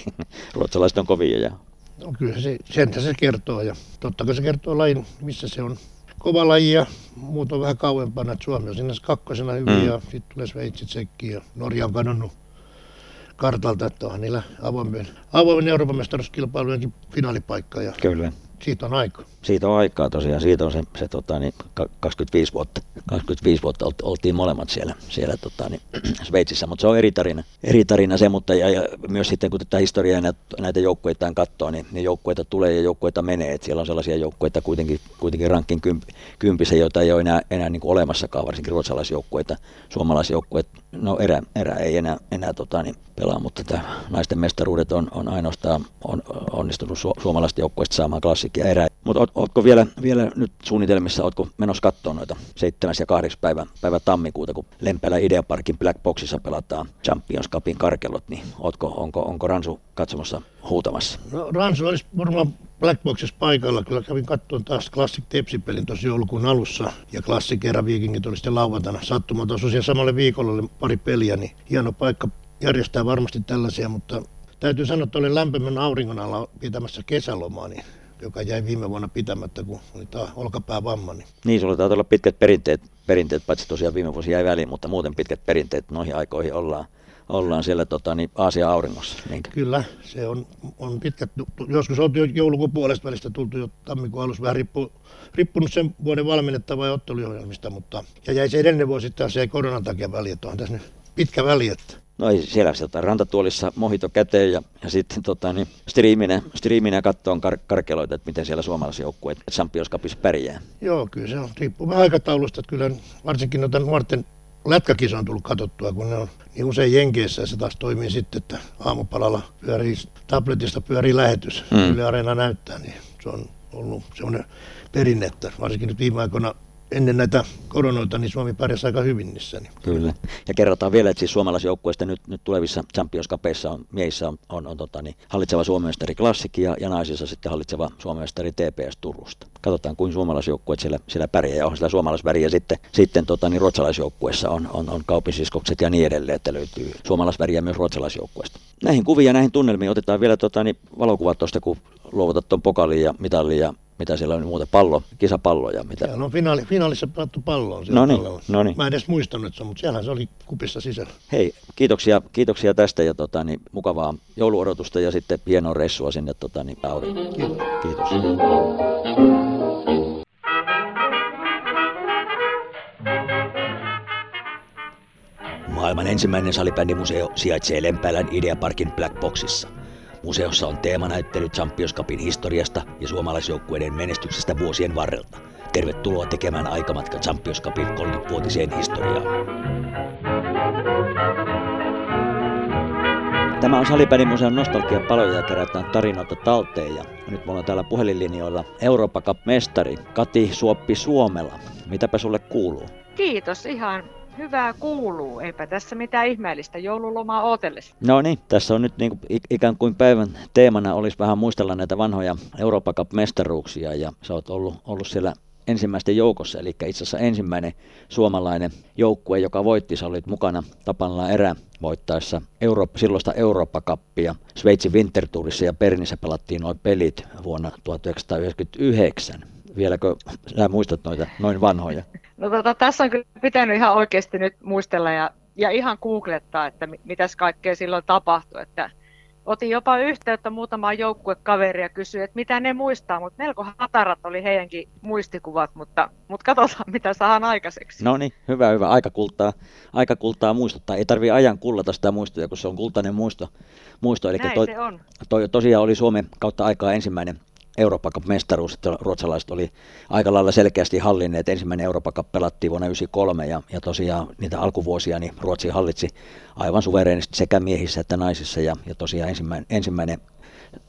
ruotsalaiset on kovia ja... No kyllä se, sentä se kertoo ja totta kai se kertoo lajin, missä se on kova laji ja muut on vähän kauempana. Että Suomi on siinä kakkosena hyvin mm. ja sitten tulee Sveitsi, Tsekki ja Norja on kadonnut kartalta, että onhan niillä avoimen, avoimen Euroopan mestaruuskilpailujenkin finaalipaikka. Ja kyllä. Siitä on aikaa. Siitä on aikaa tosiaan. Siitä on se, se tota, niin kaksikymmentäviisi vuotta. kaksikymmentäviisi vuotta oltiin molemmat siellä, siellä tota, niin, Sveitsissä, mutta se on eri tarina. Eri tarina se, mutta ja, ja myös sitten kun tätä historiaa näitä, näitä joukkueitaan katsoo, niin, niin joukkueita tulee ja joukkueita menee. Et siellä on sellaisia joukkueita kuitenkin, kuitenkin rankin kympissä, joita ei ole enää, enää niin kuin olemassakaan, varsinkin ruotsalaisjoukkueita. Suomalaisjoukkueet, no erä, erä ei enää, enää tota, niin, pelaa, mutta tämä naisten mestaruudet on, on ainoastaan on, onnistunut su, suomalaisten joukkueista saamaan Klassikkia erää. Mutta ootko vielä, vielä nyt suunnitelmissa, ootko menossa katsoa noita seitsemäs ja kahdeksas päivä, päivä tammikuuta, kun Lempäälä Idea Parkin Black Boxissa pelataan Champions Cupin karkelot, niin ootko, onko, onko Ransu katsomassa huutamassa? No, Ransu olisi varmaan Black Boxissa paikalla. Kyllä kävin katsomaan taas Classic Tepsi-pelin tuossa joulukuun alussa ja Classic erä Vikingit oli sitten lauantaina. Sattumalta osui siellä samalle viikolle pari peliä, niin hieno paikka järjestää varmasti tällaisia, mutta täytyy sanoa, että olin lämpimän auringon alla pitämässä kesälomaa, niin joka jäi viime vuonna pitämättä, kun oli tämä olkapäävamma. Niin, niin sulla taitaa olla pitkät perinteet, perinteet, paitsi tosiaan viime vuosi jäi väliin, mutta muuten pitkät perinteet, noihin aikoihin ollaan, ollaan siellä tota, niin Aasian auringossa. Niinkä? Kyllä, se on, on pitkät, joskus on joulukuun puolesta välistä tultu jo tammikuun alussa, vähän rippu, rippunut sen vuoden valmennettava ja ottelujohjelmista, mutta ja jäi se edellinen vuosi sitten, se ei koronan takia väliin, että on tässä nyt pitkä väli, että... No ei siellä sieltä rantatuolissa mojito käteen ja, ja sitten tota, niin, striiminä, striiminä katsoa kar- karkeloita, että miten siellä suomalaisjoukkueet Champions Cupissa pärjää. Joo, kyllä se on. Riippuu vähän aikataulusta, että kyllä varsinkin noita nuorten lätkäkisa on tullut katsottua, kun ne on niin usein Jenkeissä ja se taas toimii sitten, että aamupalalla pyörii, tabletista pyörii lähetys, mm. Yle Areena näyttää, niin se on ollut semmoinen perinne, että varsinkin nyt viime aikoina ennen näitä koronoita, niin Suomi pärjäsi aika hyvin niissä. Niin. Kyllä. Ja kerrotaan vielä, että siis suomalaisjoukkueista nyt, nyt tulevissa Champions Cupissa on, miehissä on, on, on tota, niin, hallitseva suomenmestari Classic ja, ja naisissa sitten hallitseva suomenmestari T P S Turusta. Katsotaan, kuin suomalaisjoukkueet siellä, siellä pärjää. Ja onhan siellä suomalaisväriä sitten, sitten tota, niin ruotsalaisjoukkueessa on, on, on kaupisisiskokset ja niin edelleen, että löytyy suomalaisväriä myös ruotsalaisjoukkueesta. Näihin kuviin ja näihin tunnelmiin otetaan vielä tota, niin, valokuvat tuosta, kun luovutat tuon pokaliin ja mitallin ja mitä siellä on muuta? Pallo, kisapalloja? Mitä? Siellä on finaali, finaalissa pelattu palloon. No niin, no niin. Mä en edes muistanut, että se on, mutta siellähän se oli kupissa sisällä. Hei, kiitoksia, kiitoksia tästä ja tota, niin, mukavaa jouluodotusta ja sitten hienoa reissua sinne tota, niin, Auriin. Kiitos. Kiitos. Maailman ensimmäinen salibändimuseo sijaitsee Lempäälän Idea Parkin Black Boxissa. Museossa on teemanäyttely Champions Cupin historiasta ja suomalaisjoukkueiden menestyksestä vuosien varrelta. Tervetuloa tekemään aikamatka Champions Cupin kolmekymmenvuotiseen historiaan. Tämä on Salibändimuseon nostalgiapaloja ja kerätään tarinoita talteen. Ja nyt mulla on täällä puhelinlinjoilla Europa Cup-mestari Kati Suoppi-Suomela. Mitäpä sulle kuuluu? Kiitos, ihan hyvää kuuluu. Eipä tässä mitään ihmeellistä joululomaa ootellessa. No niin, tässä on nyt niin kuin ikään kuin päivän teemana olisi vähän muistella näitä vanhoja Europa Cup-mestaruuksia ja sä oot ollut, ollut siellä ensimmäisten joukossa, eli itse asiassa ensimmäinen suomalainen joukkue, joka voitti. Sä olit mukana Tapanilan Erä voittaessa Eurooppa, silloista Eurooppa-kappia. Sveitsin Wintertourissa ja Bernissä pelattiin nuo pelit vuonna tuhatyhdeksänsataayhdeksänkymmentäyhdeksän. Vieläkö sä muistat noita noin vanhoja? No tota, tässä on kyllä pitänyt ihan oikeasti nyt muistella ja, ja ihan googlettaa, että mitäs kaikkea silloin tapahtui. Että otin jopa yhteyttä muutamaan joukkuekaveriin ja kysyin, että mitä ne muistaa, mutta melko hatarat oli heidänkin muistikuvat, mutta, mutta katsotaan mitä saadaan aikaiseksi. No niin, hyvä, hyvä. Aika kultaa, aika kultaa muistuttaa. Ei tarvitse ajan kullata sitä muistoja, kun se on kultainen muisto. muisto. Eli Näin toi, se on. Toi, tosiaan oli Suomen kautta aikaa ensimmäinen Europa Cup-mestaruus, että ruotsalaiset oli aika lailla selkeästi hallinneet. Ensimmäinen Europa Cup pelattiin vuonna yhdeksänkymmentäkolme ja, ja tosiaan niitä alkuvuosia niin Ruotsi hallitsi aivan suvereenisti sekä miehissä että naisissa. Ja, ja tosiaan ensimmäinen, ensimmäinen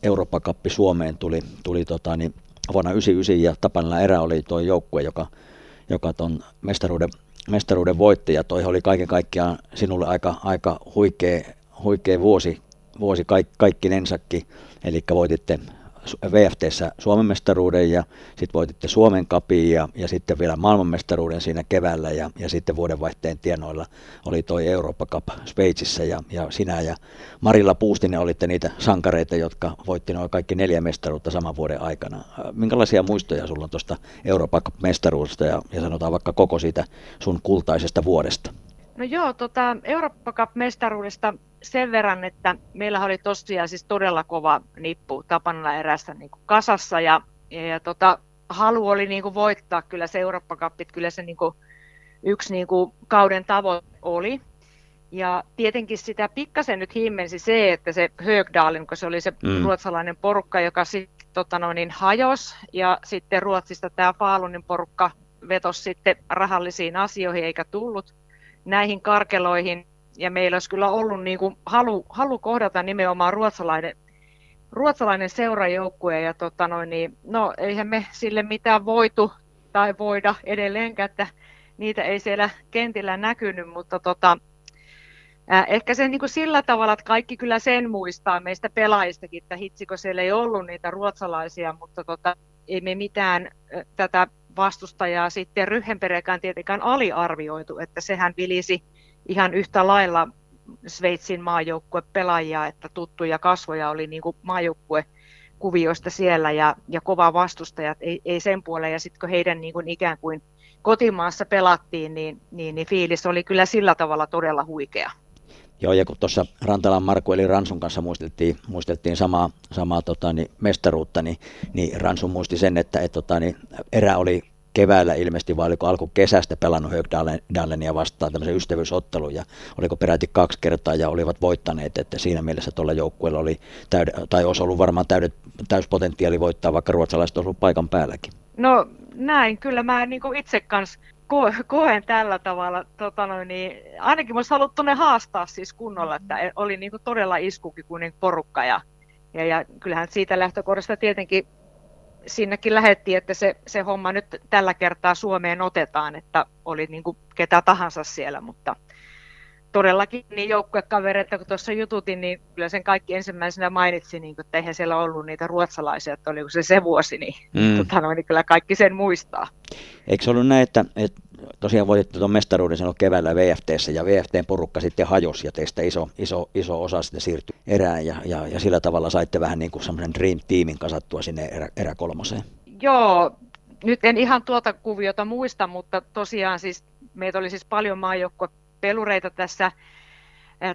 Europa Cup Suomeen tuli, tuli tota, niin vuonna yhdeksänkymmentäyhdeksän ja Tapanilan Erä oli tuo joukkue, joka, joka tuon mestaruuden, mestaruuden voitti. Ja toi oli kaiken kaikkiaan sinulle aika, aika huikea, huikea vuosi, vuosi kaik, kaikkinensakin, eli voititte V F T:ssä Suomen mestaruuden ja sitten voititte Suomen cupin ja, ja sitten vielä maailmanmestaruuden siinä keväällä ja, ja sitten vuodenvaihteen tienoilla oli toi Eurooppa Cup Sveitsissä ja, ja sinä ja Marilla Puustinen olitte niitä sankareita, jotka voitti noin kaikki neljä mestaruutta saman vuoden aikana. Minkälaisia muistoja sulla on tuosta Eurooppa Cup mestaruudesta ja, ja sanotaan vaikka koko siitä sun kultaisesta vuodesta? No joo, tota, Eurooppa Cup mestaruudesta sen verran, että meillä oli tosiaan siis todella kova nippu Tapanilan Erässä niin kuin kasassa ja, ja tota, halu oli niin kuin voittaa kyllä se Eurooppa Cup, kyllä se niin kuin yksi niin kuin kauden tavoite oli. Ja tietenkin sitä pikkasen nyt himmensi se, että se Högdalen, kun se oli se mm. ruotsalainen porukka, joka sitten tota no, niin hajosi ja sitten Ruotsista tämä Falunin porukka vetosi sitten rahallisiin asioihin eikä tullut näihin karkeloihin. Ja meillä olisi kyllä ollut niin kuin halu, halu kohdata nimenomaan ruotsalainen, ruotsalainen seurajoukkue. Ja tota noin, niin, no, eihän me sille mitään voitu tai voida edelleenkään, että niitä ei siellä kentillä näkynyt. Mutta tota, äh, ehkä se niin kuin sillä tavalla, että kaikki kyllä sen muistaa meistä pelaajistakin, että hitsikö siellä ei ollut niitä ruotsalaisia, mutta tota, ei me mitään äh, tätä vastustajaa sitten Ryhdenbergkään tietenkään aliarvioitu, että sehän vilisi ihan yhtä lailla Sveitsin maajoukkuepelaajia, että tuttuja kasvoja oli niin kuin maajoukkuekuvioista siellä ja, ja kova vastustajat ei, ei sen puolella. Ja sitten kun heidän niin kuin ikään kuin kotimaassa pelattiin, niin, niin, niin fiilis oli kyllä sillä tavalla todella huikea. Joo, ja kun tuossa Rantalan Marku eli Ransun kanssa muisteltiin, muisteltiin samaa, samaa tota, niin mestaruutta, niin, niin Ransun muisti sen, että et, tota, niin Erä oli keväällä ilmeisesti, vai oliko alkukesästä pelannut Högdalenia vastaan tämmöisen ystävyysottelun, ja oliko peräti kaksi kertaa, ja olivat voittaneet, että siinä mielessä tuolla joukkueella oli, täyd, tai olisi ollut varmaan täydet, täyspotentiaali voittaa, vaikka ruotsalaiset olisi ollut paikan päälläkin. No näin, kyllä mä niin kuin itse kanssa ko- koen tällä tavalla, tota noin, niin ainakin olisi haluttu ne haastaa siis kunnolla, että oli niin kuin todella iskukykyinen porukka, ja, ja, ja kyllähän siitä lähtökohdasta tietenkin siinäkin lähdettiin, että se, se homma nyt tällä kertaa Suomeen otetaan, että oli niin kuin ketä tahansa siellä, mutta todellakin niin joukkuekavereita, kun tuossa jututin, niin kyllä sen kaikki ensimmäisenä mainitsin, niin että eihän siellä ollut niitä ruotsalaisia, että oliko se se vuosi, niin, mm. tota, niin kyllä kaikki sen muistaa. Eikö se ollut näin, että, että tosiaan voititte tuon mestaruuden sen keväällä V F T:ssä ja V F T:n porukka sitten hajosi ja teistä iso, iso, iso osa sitten siirtyi Erään ja, ja, ja sillä tavalla saitte vähän niin kuin semmoisen Dream-tiimin kasattua sinne erä, erä kolmoseen? Joo, nyt en ihan tuota kuviota muista, mutta tosiaan siis meitä oli siis paljon maajoukkuepelureita tässä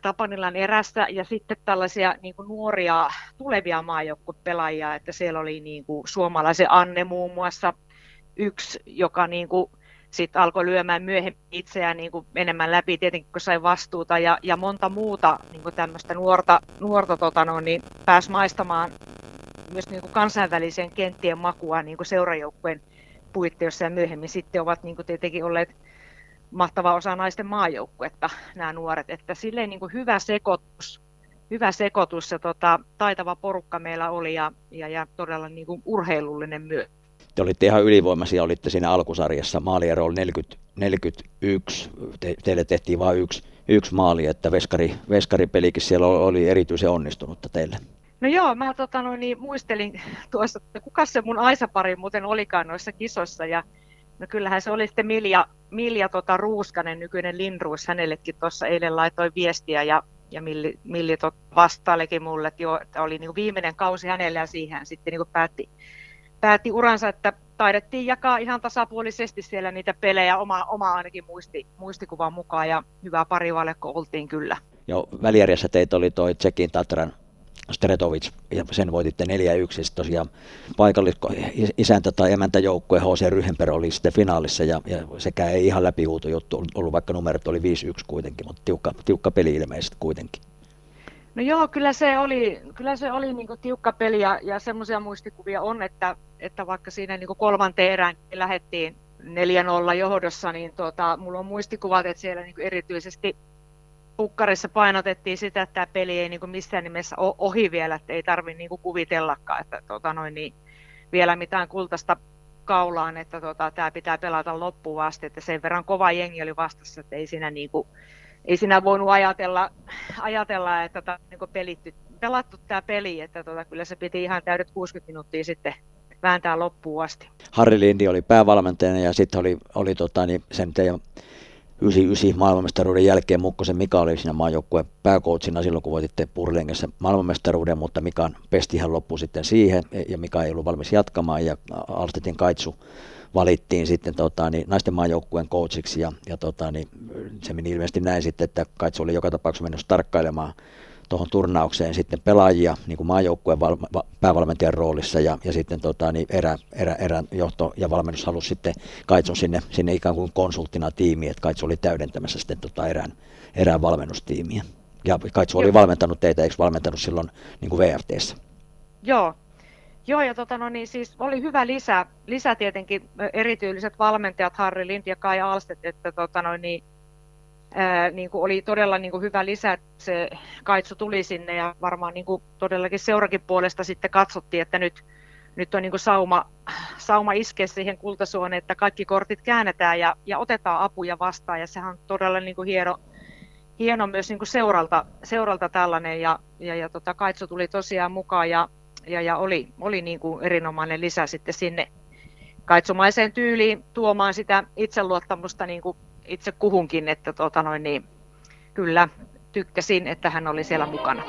Tapanilan Erässä ja sitten tällaisia niin kuin nuoria tulevia maajoukkuepelaajia, että siellä oli niin kuin suomalaisen Anne muun muassa yksi, joka niin kuin sitten alkoi lyömään myöhemmin itseään niin kuin enemmän läpi, tietenkin kun sai vastuuta ja, ja monta muuta niin kuin tämmöistä nuorta, nuorta tota no, niin pääsi maistamaan myös niin kuin kansainväliseen kenttien makua niin kuin seurajoukkueen puitteissa ja myöhemmin sitten ovat niin kuin tietenkin olleet mahtava osa naisten maajoukkuetta nämä nuoret, että silleen niin kuin hyvä sekoitus, hyvä sekoitus ja tota, taitava porukka meillä oli ja, ja, ja todella niin kuin urheilullinen myös. Te olitte ihan ylivoimaisia, olitte siinä alkusarjassa. Maaliero oli neljäkymmentä, neljäkymmentäyksi, te, teille tehtiin vain yksi, yksi maali, että veskari, veskaripelikin siellä oli erityisen onnistunutta teille. No joo, mä tota, no, niin, muistelin tuossa, että kuka se mun aisapari muuten olikaan noissa kisossa. Ja, no kyllähän se oli sitten Milja, Milja tota, Ruuskanen, nykyinen Lindruus, hänellekin tuossa eilen laitoi viestiä ja, ja Milli, Milli tot, vastailekin mulle, että joo, että oli niin viimeinen kausi hänellä ja siihen sitten niin päätti. Päätti uransa, että taidettiin jakaa ihan tasapuolisesti siellä niitä pelejä, oma, oma ainakin muisti, muistikuvan mukaan, ja hyvää parivaljakko oltiin kyllä. Joo, välijärjessä teitä oli toi Tsekin Tatran Stretovic, ja sen voititte neljä yksi, tosiaan paikallis- isäntä- tai emäntäjoukkue H C Ryhdenberg oli sitten finaalissa, ja, ja sekä ei ihan läpihuuto juttu ollut, vaikka numerot oli viisi yksi kuitenkin, mutta tiukka, tiukka peli ilmeisesti kuitenkin. No joo, kyllä se oli, kyllä se oli niinku tiukka peli ja, ja semmoisia muistikuvia on, että, että vaikka siinä niinku kolmanteen erään lähdettiin neljä nolla johdossa, niin tota, mulla on muistikuvat, että siellä niinku erityisesti pukkarissa painotettiin sitä, että tämä peli ei niinku missään nimessä ole ohi vielä, että ei tarvitse niinku kuvitellakaan, että tota noin, niin vielä mitään kultaista kaulaan, että tota, tämä pitää pelata loppuun asti, että sen verran kova jengi oli vastassa, että ei siinä niinku... Ei sinä voinut ajatella, ajatella että tota, niin pelitty, pelattu tämä peli, että tota, kyllä se piti ihan täydet kuusikymmentä minuuttia sitten vääntää loppuun asti. Harri Lindh oli päävalmentajana ja sitten oli, oli tota, niin sen teidän yhdeksänkymmentäyhdeksän maailmanmestaruuden jälkeen Mukkosen Mika oli siinä maajoukkueen pääkoutsina silloin, kun voititte Purlengessä maailmanmestaruuden, mutta Mikan pesti ihan loppuun sitten siihen ja Mika ei ollut valmis jatkamaan ja Alstedin Kaitsu valittiin sitten tota, niin, naisten maajoukkueen coachiksi ja, ja tota, niin, se meni ilmeisesti näin sitten, että Kaitsu oli joka tapauksessa mennyt tarkkailemaan tuohon turnaukseen sitten pelaajia niin kuin maajoukkueen val, va, päävalmentajan roolissa ja, ja sitten tota, niin, erä, erä, erän johto ja valmennus halusi sitten Kaitsun sinne, sinne ikään kuin konsulttina tiimiin, että Kaitsu oli täydentämässä sitten tota, erään, erään valmennustiimiä. Ja Kaitsu oli valmentanut teitä, eikö valmentanut silloin niin kuin V F T:ssä? Joo. Joo, ja tota, no niin, siis oli hyvä lisä, lisä tietenkin erityiset valmentajat Harri Lindh ja Kaitsu Alsted, että tota, no niin, ää, niin kuin oli todella niin kuin hyvä lisä, että se Kaitsu tuli sinne ja varmaan niin kuin todellakin seurakin puolesta sitten katsottiin, että nyt, nyt on niin kuin sauma, sauma iskeä siihen kultasuoneen, että kaikki kortit käännetään ja, ja otetaan apuja vastaan ja sehän on todella niin kuin hieno. Hieno myös niin kuin seuralta, seuralta tällainen ja, ja, ja tota, Kaitsu tuli tosiaan mukaan ja Ja, ja oli, oli niin kuin erinomainen lisä sitten sinne kaitsumaiseen tyyliin tuomaan sitä itseluottamusta niin kuin itse kuhunkin, että tota noin, niin kyllä tykkäsin, että hän oli siellä mukana.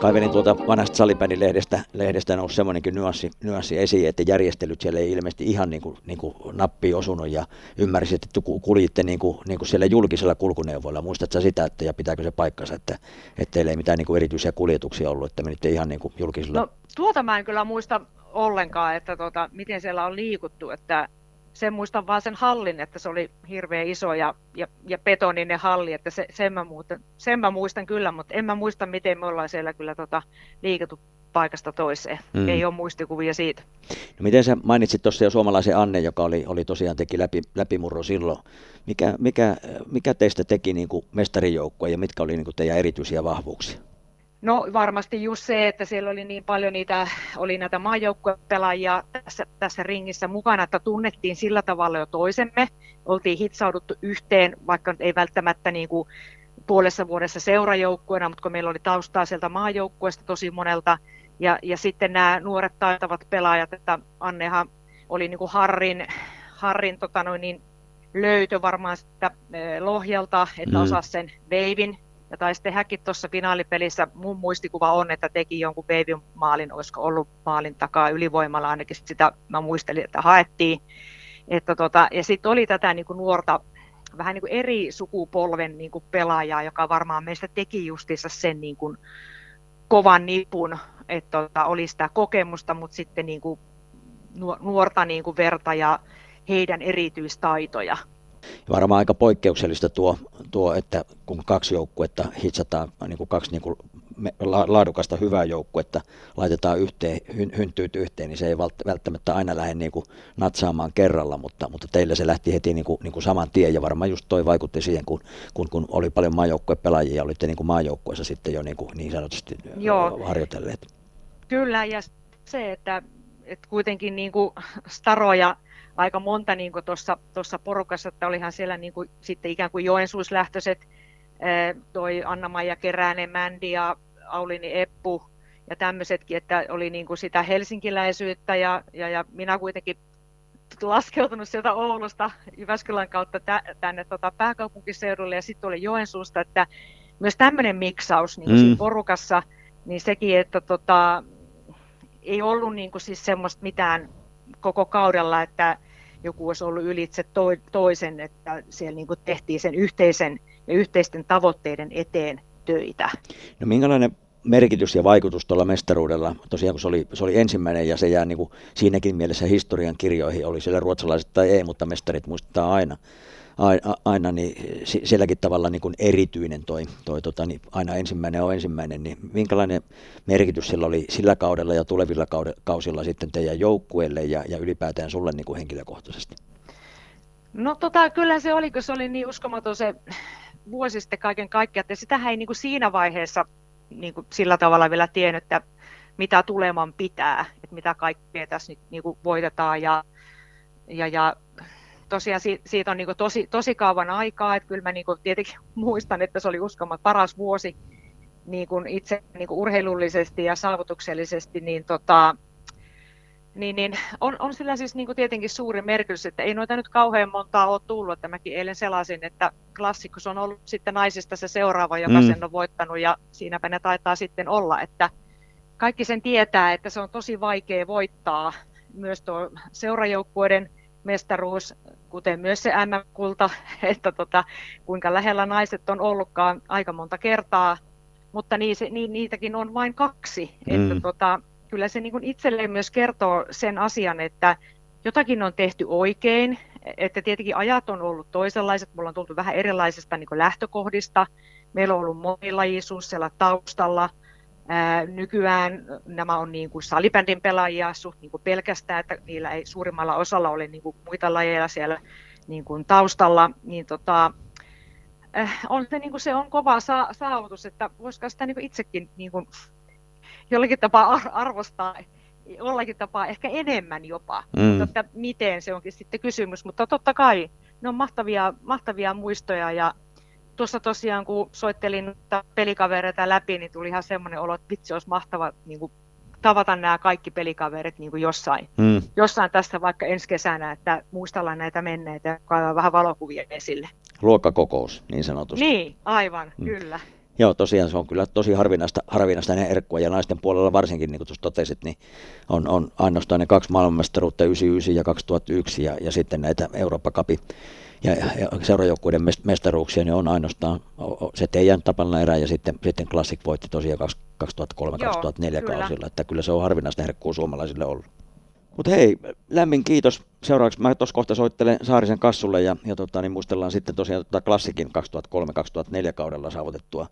Kaivelin tuolta vanhasta salibändilehdestä lehdestä nousi semmoinenkin nyanssi, nyanssi esiin, että järjestelyt siellä ei ilmeisesti ihan niin kuin, niin kuin nappiin osunut ja ymmärsin, että kuljitte niin kuin, niin kuin siellä julkisella kulkuneuvoilla. Muistatko sitä, että ja pitääkö se paikkansa, että, että teillä ei mitään niin kuin erityisiä kuljetuksia ollut, että menitte ihan niin kuin julkisella? No tuota mä en kyllä muista ollenkaan, että tuota, miten siellä on liikuttu, että sen muistan vaan sen hallin, että se oli hirveän iso ja, ja, ja betoninen halli, että se, sen, mä muuten, sen mä muistan kyllä, mutta en mä muista, miten me ollaan siellä kyllä tota, liikattu paikasta toiseen. Mm. Ei ole muistikuvia siitä. No miten sä mainitsit tuossa jo suomalaisen Anne, joka oli, oli tosiaan teki läpi, läpimurro silloin. Mikä, mikä, mikä teistä teki niin kuin mestarijoukkoja ja mitkä oli niin kuin teidän erityisiä vahvuuksia? No varmasti just se, että siellä oli niin paljon niitä, oli näitä maajoukkuepelaajia tässä, tässä ringissä mukana, että tunnettiin sillä tavalla jo toisemme. Oltiin hitsauduttu yhteen, vaikka ei välttämättä niin kuin puolessa vuodessa seurajoukkueena, mutta kun meillä oli taustaa sieltä maajoukkueesta tosi monelta. Ja, ja sitten nämä nuoret taitavat pelaajat, että Annehan oli niin kuin Harrin, Harrin tota noin niin löytö varmaan sitä Lohjalta, että mm. osasi sen veivin. Ja taisi tehdäkin tuossa finaalipelissä, mun muistikuva on, että teki jonkun veivin maalin, olisiko ollut maalin takaa ylivoimalla, ainakin sitä mä muistelin, että haettiin. Että tota, ja sitten oli tätä niinku nuorta, vähän niinku eri sukupolven niinku pelaajaa, joka varmaan meistä teki justiinsa sen niinku kovan nipun, että tota, oli sitä kokemusta, mutta sitten niinku nuorta niinku verta ja heidän erityistaitoja. Ja varmaan aika poikkeuksellista tuo, tuo, että kun kaksi joukkuetta hitsataan, niin kuin kaksi niin kuin laadukasta hyvää joukkuetta laitetaan yhteen, hynttyyt yhteen, niin se ei välttämättä aina lähde niin kuin natsaamaan kerralla, mutta, mutta teillä se lähti heti niin kuin, niin kuin saman tien ja varmaan just toi vaikutti siihen, kun, kun, kun oli paljon maajoukkuepelaajia ja olitte niin kuin maajoukkueessa sitten jo niin, kuin niin sanotusti Joo. harjoitelleet. Kyllä, ja se, että, että kuitenkin niin kuin staroja aika monta niin kuin tuossa, tuossa porukassa, että olihan siellä niin kuin sitten ikään kuin joensuuslähtöiset, toi Anna-Maija Keränen, Mändi ja Aulini Eppu ja tämmöisetkin, että oli niin kuin sitä helsinkiläisyyttä ja, ja, ja minä kuitenkin laskeutunut sieltä Oulusta Jyväskylän kautta tänne tota, pääkaupunkiseudulle ja sitten oli Joensuusta, että myös tämmöinen miksaus niin mm. porukassa, niin sekin, että tota, ei ollut niin kuin siis semmoista mitään koko kaudella, että joku olisi ollut ylitse toisen, että siellä niin kuin tehtiin sen yhteisen ja yhteisten tavoitteiden eteen töitä. No minkälainen merkitys ja vaikutus tuolla mestaruudella, tosiaan kun se oli, se oli ensimmäinen ja se jää niin kuin siinäkin mielessä historian kirjoihin, oli siellä ruotsalaiset tai ei, mutta mestarit muistetaan aina, aina, aina niin sielläkin tavalla niin kuin erityinen toi, toi tota, niin aina ensimmäinen on ensimmäinen, niin minkälainen merkitys sillä oli sillä kaudella ja tulevilla kausilla sitten teidän joukkueelle ja, ja ylipäätään sulle niin kuin henkilökohtaisesti? No tota, kyllä se oli, kun se oli niin uskomaton se vuosi sitten kaiken kaikkiaan, että sitähän ei niin kuin siinä vaiheessa niin kuin sillä tavalla vielä tiennyt, että mitä tuleman pitää, että mitä kaikkea tässä nyt niin kuin voitetaan ja, ja, ja tosiaan siitä on niin kuin tosi, tosi kauan aikaa, että kyllä mä niin kuin tietenkin muistan, että se oli uskomaton paras vuosi niin kuin itse niin kuin urheilullisesti ja saavutuksellisesti, niin, tota, niin, niin on, on sillä siis niin kuin tietenkin suuri merkitys, että ei noita nyt kauhean montaa ole tullut, että mäkin eilen selasin, että Classic on ollut sitten naisista se seuraava, joka mm. sen on voittanut, ja siinäpä ne taitaa sitten olla, että kaikki sen tietää, että se on tosi vaikea voittaa myös tuo seurajoukkueiden mestaruus, kuten myös se M M-kulta, että tota, kuinka lähellä naiset on ollutkaan aika monta kertaa, mutta niitäkin on vain kaksi, mm. että tota, kyllä se niin kuin itselleen myös kertoo sen asian, että jotakin on tehty oikein, että tietenkin ajat on ollut toisenlaiset, mulla on tultu vähän erilaisista niin kuin lähtökohdista, meillä on ollut monilajisuus siellä taustalla, ää, nykyään nämä on niin kuin salibändin pelaajia suht niin kuin pelkästään, että niillä ei suurimmalla osalla ole niin kuin muita lajeja siellä niin kuin taustalla, niin tota, äh, on se, niin kuin se on kova sa- saavutus, että voisiko sitä niin kuin itsekin niin kuin jollakin tapaa ar- arvostaa, jollakin tapaa ehkä enemmän jopa, mm. mutta että miten se onkin sitten kysymys, mutta totta kai ne on mahtavia, mahtavia muistoja ja tuossa tosiaan kun soittelin pelikavereita läpi, niin tuli ihan semmoinen olo, että vitsi olisi mahtava niin kuin tavata nämä kaikki pelikaverit niin kuin jossain, mm. jossain tässä vaikka ensi kesänä, että muistellaan näitä menneitä ja kaivaa vähän valokuvia esille. Luokkakokous niin sanotusti. Niin, aivan, mm. kyllä. Joo, tosiaan se on kyllä tosi harvinaista, harvinaista ne erkkua, ja naisten puolella varsinkin, niin kuin tuossa totesit, niin on, on ainoastaan ne kaksi maailmanmestaruutta, yhdeksänkymmentäyhdeksän ja kaksituhattayksi, ja, ja sitten näitä Eurooppa Cupin ja, ja, ja seurajoukkuiden mestaruuksia, niin on ainoastaan se teidän Tapanilan Erä, ja sitten, sitten Classic voitti tosiaan kaksituhattakolme kaksituhattaneljä kausilla, että kyllä se on harvinaista herkkua suomalaisille ollut. Mutta hei, lämmin kiitos. Seuraavaksi mä tuossa kohta soittelen Saarisen kassulle ja, ja tota, niin muistellaan sitten tosiaan tota Classicin kaksituhattakolme kaksituhattaneljä kaudella saavutettua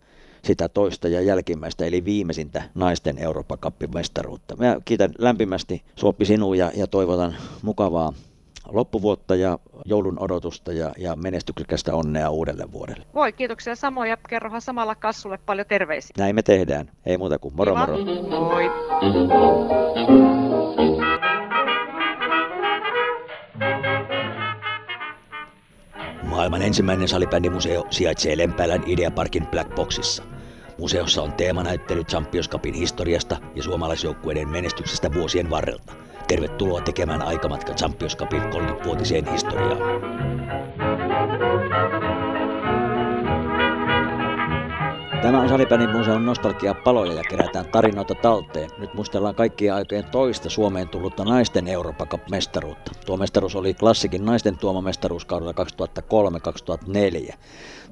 sitä toista ja jälkimmäistä, eli viimeisintä naisten Eurooppa Cupin mestaruutta. Mä kiitän lämpimästi Suoppi sinua ja, ja toivotan mukavaa loppuvuotta ja joulun odotusta ja, ja menestyksekästä onnea uudelle vuodelle. Voi, kiitoksia samoin ja kerrohan samalla kassulle paljon terveisiä. Näin me tehdään. Ei muuta kuin moro. Hyvä. Moro. Moi. Maailman ensimmäinen salibändimuseo sijaitsee Lempäälän Idea Parkin Black Boxissa. Museossa on teemanäyttely Champions Cupin historiasta ja suomalaisjoukkueiden menestyksestä vuosien varrelta. Tervetuloa tekemään aikamatka Champions Cupin kolmekymmenvuotiseen historiaan. Tämä on Salibändin museon nostalgiapaloja ja kerätään tarinoita talteen. Nyt muistellaan kaikkien aikojen toista Suomeen tullutta naisten Eurooppa Cup-mestaruutta. Tuo mestaruus oli Classicin naisten tuoma mestaruuskaudella kaksituhattakolme kaksituhattaneljä.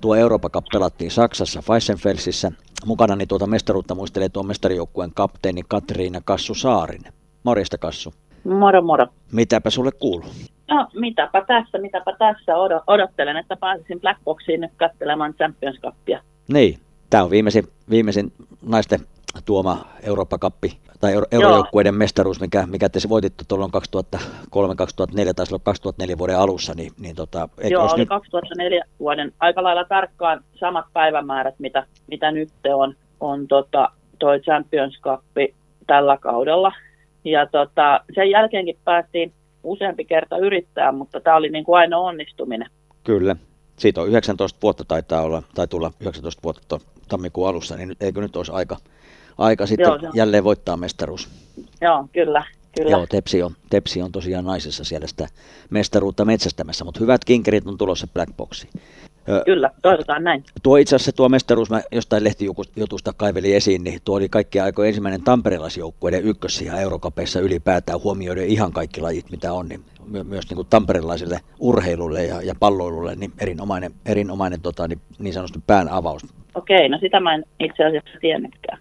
Tuo Eurooppa Cup pelattiin Saksassa Weissenfelsissä. Mukanani tuota mestaruutta muistelee tuon mestarijoukkueen kapteeni Katriina Kassu Saarinen. Morjesta Kassu. Moro moro. Mitäpä sulle kuuluu? No mitäpä tässä, mitäpä tässä. Odottelen, että pääsisin Black Boxiin nyt katselemaan Champions Cupia. Niin. Tämä on viimeisin, viimeisin naisten tuoma Eurooppa-kappi tai euro- eurojoukkueiden mestaruus, mikä, mikä te voititte tuolloin kaksituhattakolme kaksituhattaneljä tai silloin kaksituhattaneljä vuoden alussa. Niin, niin tota, Joo, oli nyt kaksituhattaneljä vuoden aika lailla tarkkaan samat päivämäärät, mitä, mitä nyt on, on tota, toi Champions Cup tällä kaudella. Ja tota, sen jälkeenkin päästiin useampi kerta yrittää, mutta tämä oli niin kuin aina onnistuminen. Kyllä. Siitä on yhdeksäntoista vuotta taitaa olla, tai tulla yhdeksäntoista vuotta tammikuun alussa, niin eikö nyt olisi aika, aika sitten Joo, jälleen voittaa mestaruus? Joo, kyllä. Kyllä. Joo, Tepsi on, Tepsi on tosiaan naisessa siellä sitä mestaruutta metsästämässä, mutta hyvät kinkerit on tulossa Black Boxiin. Kyllä, toivotaan näin. Tuo itse asiassa tuo mestaruus, mä jostain lehtijutusta kaivelin esiin, niin tuo oli kaikkien aikojen ensimmäinen tamperelaisjoukkueiden ykkössija Eurokapeissa ylipäätään huomioiden ihan kaikki lajit, mitä on, niin myös niin kuin tamperelaisille urheilulle ja, ja palloilulle niin erinomainen, erinomainen tota, niin, niin sanotusti pään avaus. Okei, no sitä mä en itse asiassa tiennytkään.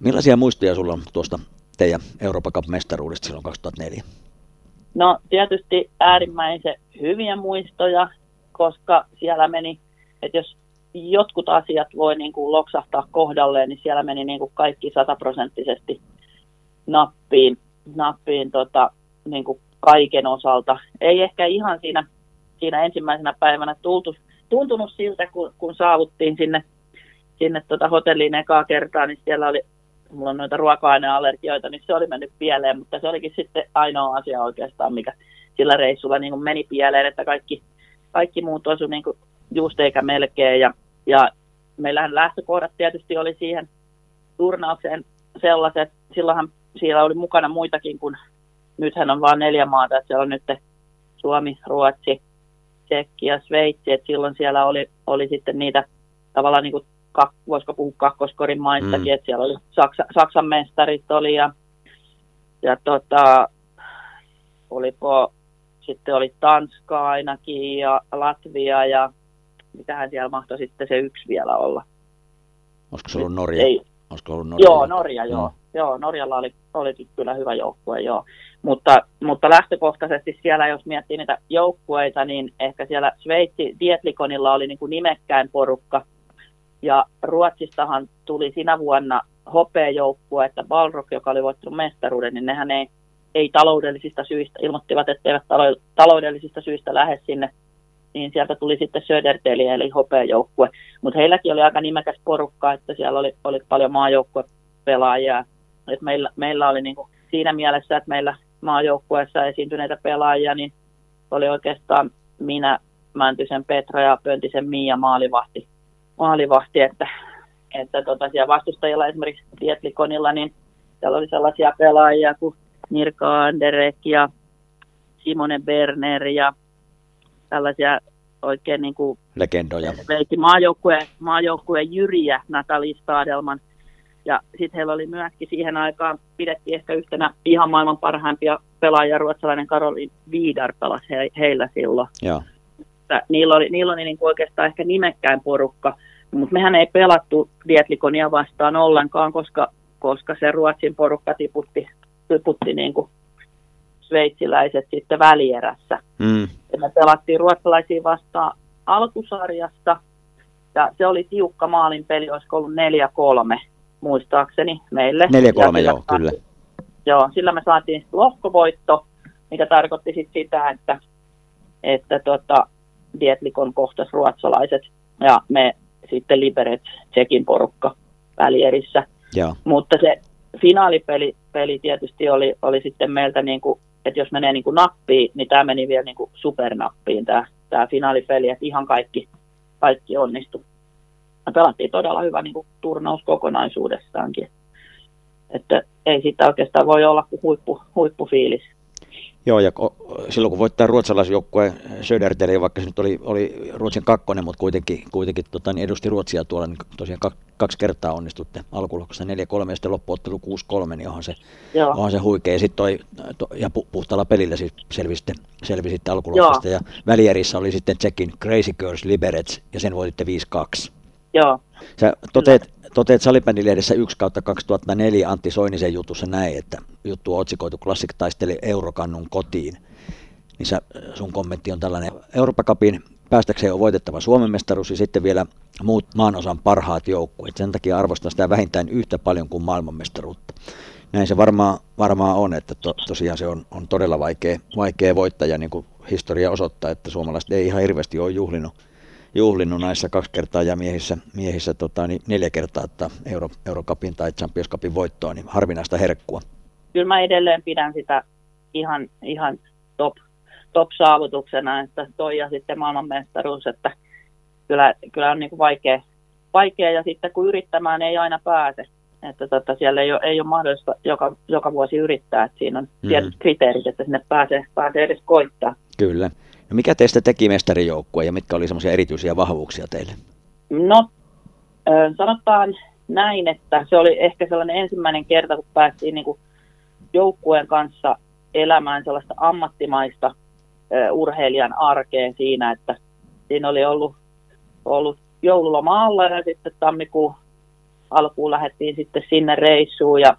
Millaisia muistoja sulla on tuosta teidän Europa Cup-mestaruudesta silloin kaksituhattaneljä? No tietysti äärimmäisen hyviä muistoja, koska siellä meni, että jos jotkut asiat voi niin kuin loksahtaa kohdalleen, niin siellä meni niin kuin kaikki sataprosenttisesti nappiin, nappiin tota, niin kuin kaiken osalta. Ei ehkä ihan siinä, siinä ensimmäisenä päivänä tultu, tuntunut siltä, kun, kun saavuttiin sinne, sinne tota hotelliin ekaa kertaa, niin siellä oli, mulla on noita ruoka-aineallergioita, niin se oli mennyt pieleen, mutta se olikin sitten ainoa asia oikeastaan, mikä sillä reissulla niin kuin meni pieleen, että kaikki Kaikki muut osui niin kuin just eikä melkein, ja, ja meillähän lähtökohdat tietysti oli siihen turnaukseen sellaiset, silloinhan siellä oli mukana muitakin, kun nythän on vain neljä maata, että siellä on nyt Suomi, Ruotsi, Tsekki ja Sveitsi, että silloin siellä oli, oli sitten niitä tavallaan, niin kuin, voisiko puhua kakkoskorin maistakin, mm. että siellä oli Saksa, Saksan mestarit oli, ja, ja tota, oliko... Sitten oli Tanska ainakin ja Latvia ja mitähän siellä mahtoi sitten se yksi vielä olla. Olisiko se ollut Norja? Ei. Olisiko ollut Norja? Joo, Norja, joo. No. Joo, Norjalla oli, oli kyllä hyvä joukkue, joo. Mutta, mutta lähtökohtaisesti siellä, jos miettii niitä joukkueita, niin ehkä siellä Sveitsi Dietikonilla oli niin kuin nimekkäin porukka. Ja Ruotsistahan tuli sinä vuonna hopeajoukkue, että Balrog, joka oli voittanut mestaruuden, niin nehän ei... ei taloudellisista syistä, ilmoittivat, että eivät taloudellisista syistä lähde sinne, niin sieltä tuli sitten Södertälje, eli hopeajoukkue. Mutta heilläkin oli aika nimekäs porukka, että siellä oli, oli paljon maajoukkuepelaajia. Et meillä, meillä oli niinku siinä mielessä, että meillä maajoukkueessa esiintyneitä pelaajia, niin oli oikeastaan minä, Mäntysen Petra ja Pöntisen Mia maalivahti, maalivahti että, että tota siellä vastustajilla esimerkiksi Dietikonilla, niin siellä oli sellaisia pelaajia kuin Mirka Anderegg ja Simone Berner ja tällaisia oikein niin kuin legendoja. Maajoukkueen, maajoukkueen jyriä Nathalie Stadelman. Ja sitten heillä oli myöskin siihen aikaan, pidettiin ehkä yhtenä ihan maailman parhaimpia pelaajia, ruotsalainen Karolin Viidar pelasi he, heillä silloin. Joo. Niillä oli, niillä oli niin kuin oikeastaan ehkä nimekkäin porukka, mutta mehän ei pelattu Dietikonia vastaan ollenkaan, koska, koska se Ruotsin porukka tiputti. Tiputti niin kuin sveitsiläiset sitten välierässä. Mm. Me pelattiin ruotsalaisia vastaan alkusarjasta, ja se oli tiukka maalinpeli, olisiko ollut neljä kolme, muistaakseni meille. neljä kolme, joo, kyllä. Joo, sillä me saatiin lohkovoitto, mikä tarkoitti sitten sitä, että, että tota, Dietikon kohtas ruotsalaiset, ja me sitten Liberets, Tsekin porukka välierissä. Joo. Mutta se finaalipeli peli tietysti oli, oli sitten meiltä, niin kuin, että jos menee niin kuin nappiin, niin tämä meni vielä niin kuin supernappiin tämä, tämä finaalipeli, että ihan kaikki, kaikki onnistui. Me pelattiin todella hyvä niin kuin turnaus kokonaisuudessaankin, että ei sitä oikeastaan voi olla kuin huippu, huippufiilis. Joo, ja silloin kun voittaa ruotsalaisjoukkueen Södertälje, vaikka se nyt oli, oli Ruotsin kakkonen, mutta kuitenkin, kuitenkin tota, niin edusti Ruotsia tuolla, niin tosiaan kaksi kertaa onnistutte alkulohkossa neljä kolme ja sitten loppuottelu kuusi kolme, niin onhan se, onhan se huikea. Ja sitten toi, to, ja pu, puhtaalla pelillä siis selvisitte, selvisitte alkulohkosta, ja välierissä oli sitten Tsekin Crazy Girls Liberets, ja sen voititte viisi kaksi. Joo. Sä toteat, toteat Salibändilehdessä yksi kautta kaksituhattaneljä Antti Soinisen jutussa näin, että juttu on otsikoitu Classic taisteli eurokannun kotiin. Niin sä, sun kommentti on tällainen: Euroopan cupin päästäkseen on voitettava Suomen mestaruus ja sitten vielä muut maanosan parhaat joukkueet. Sen takia arvostan sitä vähintään yhtä paljon kuin maailmanmestaruutta. Näin se varmaan, varmaan on, että to, tosiaan se on, on todella vaikea, vaikea voittaja, niin kuin historia osoittaa, että suomalaiset ei ihan hirveästi ole juhlinut. juhlinut naissa kaksi kertaa ja miehissä, miehissä tota, niin neljä kertaa että Euro, Eurocupin tai Champions Cupin voittoa, niin harvinaista herkkua. Kyllä mä edelleen pidän sitä ihan, ihan top, top saavutuksena, että toi ja sitten maailmanmestaruus, että kyllä, kyllä on niin kuin vaikea, vaikea ja sitten kun yrittämään ei aina pääse. Että tota, siellä ei ole, ei ole mahdollista joka, joka vuosi yrittää, että siinä on tietyt mm. kriteerit, että sinne pääsee, pääsee edes koittaa. Kyllä. No mikä teistä teki mestarijoukkueen ja mitkä oli semmoisia erityisiä vahvuuksia teille? No, sanotaan näin, että se oli ehkä sellainen ensimmäinen kerta, kun päästiin niin kuin joukkueen kanssa elämään sellaista ammattimaista urheilijan arkeen siinä, että siinä oli ollut, ollut joululoma alla ja sitten tammikuun alkuun lähdettiin sitten sinne reissuun ja,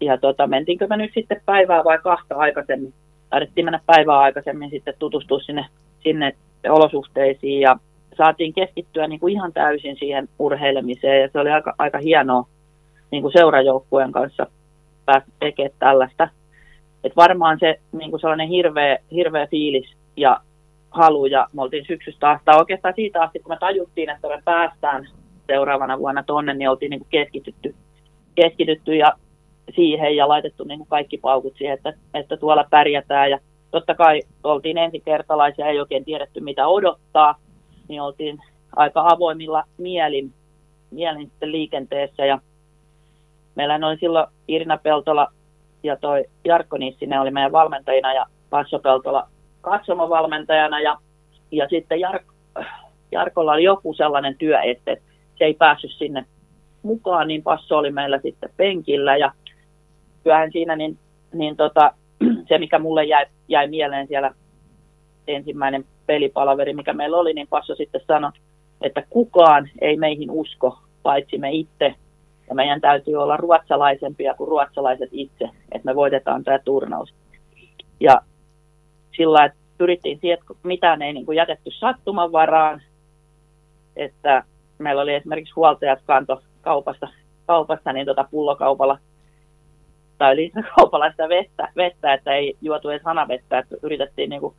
ja tota, mentiinkö me nyt sitten päivää vai kahta aikaisemmin. Taidettiin mennä päivää aikaisemmin sitten tutustua sinne, sinne olosuhteisiin ja saatiin keskittyä niin kuin ihan täysin siihen urheilemiseen ja se oli aika, aika hienoa niin kuin seurajoukkueen kanssa päästä tekemään tällaista. Et varmaan se niin kuin sellainen hirveä, hirveä fiilis ja halu ja me oltiin syksystä asti, oikeastaan siitä asti kun me tajuttiin, että me päästään seuraavana vuonna tonne, niin oltiin niin keskitytty, keskitytty ja siihen ja laitettu niin kaikki paukut siihen, että, että tuolla pärjätään. Ja totta kai oltiin ensikertalaisia, ei oikein tiedetty mitä odottaa, niin oltiin aika avoimilla mielin, mielin sitten liikenteessä. Ja meillä oli silloin Irja Peltola ja toi Jarkko Niissinen oli meidän valmentajina ja Passo Peltola katsomovalmentajana. Ja, ja sitten Jark, Jarkolla oli joku sellainen työ, että se ei päässyt sinne mukaan, niin Passo oli meillä sitten penkillä ja kyllähän siinä niin, niin tota, se, mikä mulle jäi, jäi mieleen siellä ensimmäinen pelipalaveri, mikä meillä oli, niin Passo sitten sanoi, että kukaan ei meihin usko, paitsi me itse ja meidän täytyy olla ruotsalaisempia kuin ruotsalaiset itse, että me voitetaan tämä turnaus. Ja sillä että pyrittiin siihen, että mitään ei niin kuin jätetty sattuman varaan, että meillä oli esimerkiksi huoltajat kanto kaupasta, kaupasta niin tota pullokaupalla tai lisäkaupalla sitä vettä, vettä, että ei juotu edes hanavettä, että yritettiin niin kuin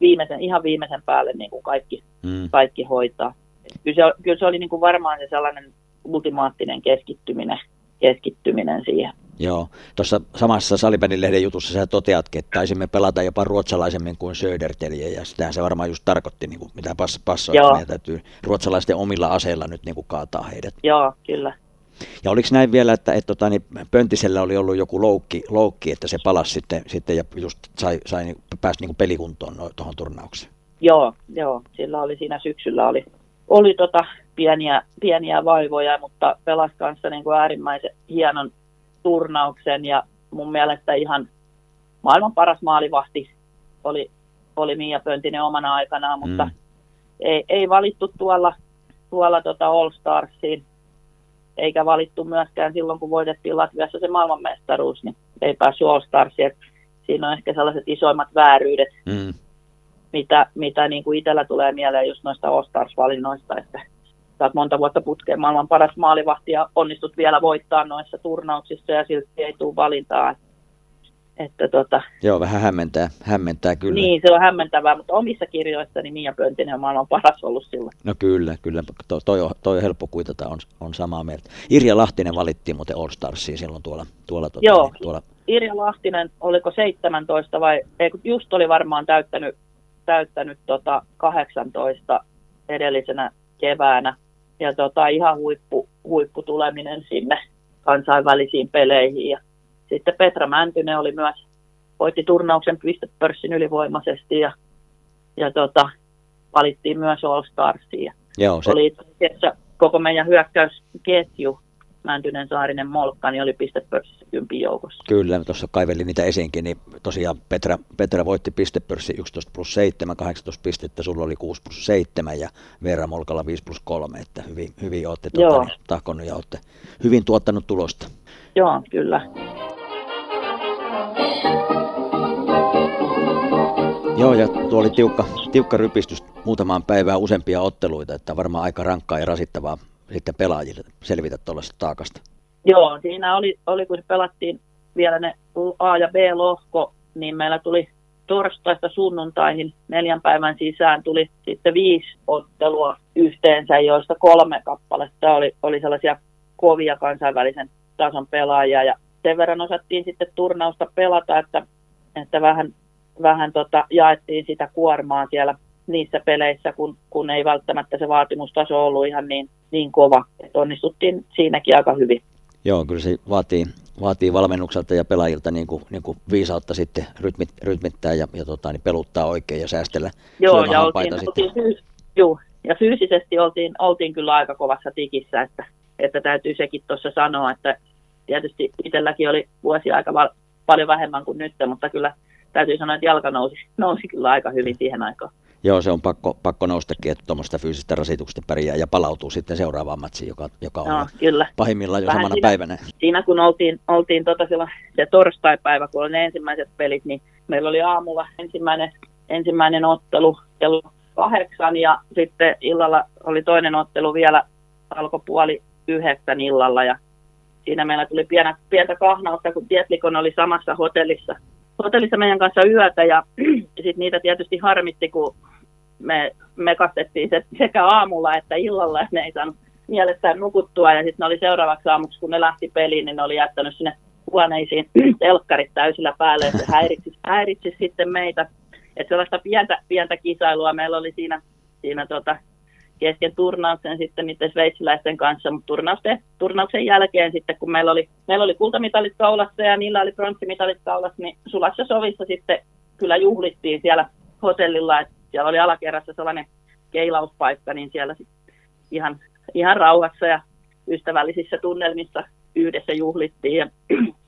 viimeisen, ihan viimeisen päälle niin kuin kaikki, mm. kaikki hoitaa. Kyllä se, kyllä se oli niin kuin varmaan se sellainen ultimaattinen keskittyminen, keskittyminen siihen. Joo, tuossa samassa Salibändilehden jutussa sä toteatkin, että taisimme pelata jopa ruotsalaisemmin kuin Södertälje, ja sitähän se varmaan just tarkoitti, niin kuin, mitä Passoa, että meidän täytyy ruotsalaisten omilla aseilla nyt niin kuin kaataa heidät. Joo, kyllä. Ja oliko näin vielä, että et, tota, niin Pöntisellä oli ollut joku loukki, loukki että se palasi sitten, sitten ja just sai, sai, pääsi niin kuin pelikuntoon no, tuohon turnaukseen? Joo, joo, sillä oli siinä syksyllä oli. Oli tota pieniä, pieniä vaivoja, mutta pelasi kanssa niin kuin äärimmäisen hienon turnauksen ja mun mielestä ihan maailman paras maalivahti oli, oli Mia Pöntinen omana aikanaan, mutta mm. ei, ei valittu tuolla, tuolla tota All Starsiin, eikä valittu myöskään silloin, kun voitettiin Latviassa se maailmanmestaruus, niin ei päässyt All Starsiin. Siinä on ehkä sellaiset isoimmat vääryydet, mm. mitä, mitä niin kuin itsellä tulee mieleen just noista All Stars-valinnoista, että saat monta vuotta putkeen maailman paras maalivahti ja onnistut vielä voittaa noissa turnauksissa ja silti ei tule valintaa. Että tota, joo, vähän hämmentää, hämmentää kyllä. Niin, se on hämmentävää, mutta omissa kirjoissani Mia Pöntinen on maailman paras ollut sillä. No kyllä, kyllä. To, toi, on, toi on helppo kuitata, on, on samaa mieltä. Irja Lahtinen valittiin muuten All Starsiin silloin tuolla. tuolla tota, joo, niin, tuolla. Irja Lahtinen, oliko seitsemäntoista vai ei, just oli varmaan täyttänyt, täyttänyt tota kahdeksantoista edellisenä keväänä. Ja tota, ihan huippu, huippu tuleminen sinne kansainvälisiin peleihin. Ja sitten Petra Mäntynen oli myös, voitti turnauksen pistepörssin ylivoimaisesti ja, ja tota, valittiin myös All Starsiin. Joo, se oli itse koko meidän hyökkäysketju, Mäntynen, Saarinen, Molkka, niin oli pistepörssissä kympin joukossa. Kyllä, tuossa kaivelin niitä esiinkin, niin tosiaan Petra, Petra voitti pistepörssi yksitoista plus seitsemän, kahdeksantoista pistettä, sulla oli kuusi plus seitsemän ja Veera Molkalla viisi plus kolme, että hyvin, hyvin olette tuota, niin, tahkonnut ja olette hyvin tuottanut tulosta. Joo, kyllä. Joo, ja tuo oli tiukka, tiukka rypistys muutamaan päivään useampia otteluita, että varmaan aika rankkaa ja rasittavaa sitten pelaajille selvitä tuollaista taakasta. Joo, siinä oli, oli kun pelattiin vielä ne A- ja B-lohko, niin meillä tuli torstaista sunnuntaihin neljän päivän sisään tuli sitten viisi ottelua yhteensä, joista kolme kappaletta oli, oli sellaisia kovia kansainvälisen tason pelaajia. Ja sen verran osattiin sitten turnausta pelata, että, että vähän, vähän tota, jaettiin sitä kuormaa siellä niissä peleissä, kun, kun ei välttämättä se vaatimustaso ollut ihan niin, niin kova. Et onnistuttiin siinäkin aika hyvin. Joo, kyllä se vaatii, vaatii valmennukselta ja pelaajilta niin kuin, niin kuin viisautta sitten rytmit, rytmittää ja, ja tota, niin peluttaa oikein ja säästellä. Joo, ja, oltiin, oltiin fyys, juu, ja fyysisesti oltiin, oltiin kyllä aika kovassa tikissä, että, että täytyy sekin tuossa sanoa, että tietysti itselläkin oli vuosia aika val, paljon vähemmän kuin nyt, mutta kyllä täytyy sanoa, että jalka nousi, nousi kyllä aika hyvin siihen aikaan. Joo, se on pakko, pakko noustakin, että tuommoista fyysistä rasituksesta pärjää ja palautuu sitten seuraavaan matsiin, joka, joka on no, kyllä. Pahimmillaan jo vähän samana siinä, päivänä. Siinä kun oltiin, oltiin tota silloin se torstaipäivä, kun oli ne ensimmäiset pelit, niin meillä oli aamulla ensimmäinen, ensimmäinen ottelu kello kahdeksan ja sitten illalla oli toinen ottelu vielä, alkoi puoli yhdeksän illalla ja siinä meillä tuli pienä, pientä kahnautta, kun Dietikon oli samassa hotellissa. Hotellissa meidän kanssa yötä ja, ja sitten niitä tietysti harmitti, kun me, me kastettiin se sekä aamulla että illalla, ja ne ei saanut mielestään nukuttua. Ja sitten ne oli seuraavaksi aamuksi, kun ne lähti peliin, niin ne oli jättänyt sinne huoneisiin telkkarit täysillä päälle, ja se häiritsi, häiritsi sitten meitä. Että sellaista pientä, pientä kisailua meillä oli siinä, siinä tota, kesken turnauksen sitten niiden sveitsiläisten kanssa, mutta turnauksen, turnauksen jälkeen sitten, kun meillä oli, meillä oli kultamitalit kaulassa ja niillä oli pronssimitalit kaulassa, niin sulassa sovissa sitten kyllä juhlittiin siellä hotellilla, että siellä oli alakerrassa sellainen keilauspaikka, niin siellä ihan, ihan rauhassa ja ystävällisissä tunnelmissa yhdessä juhlittiin. Ja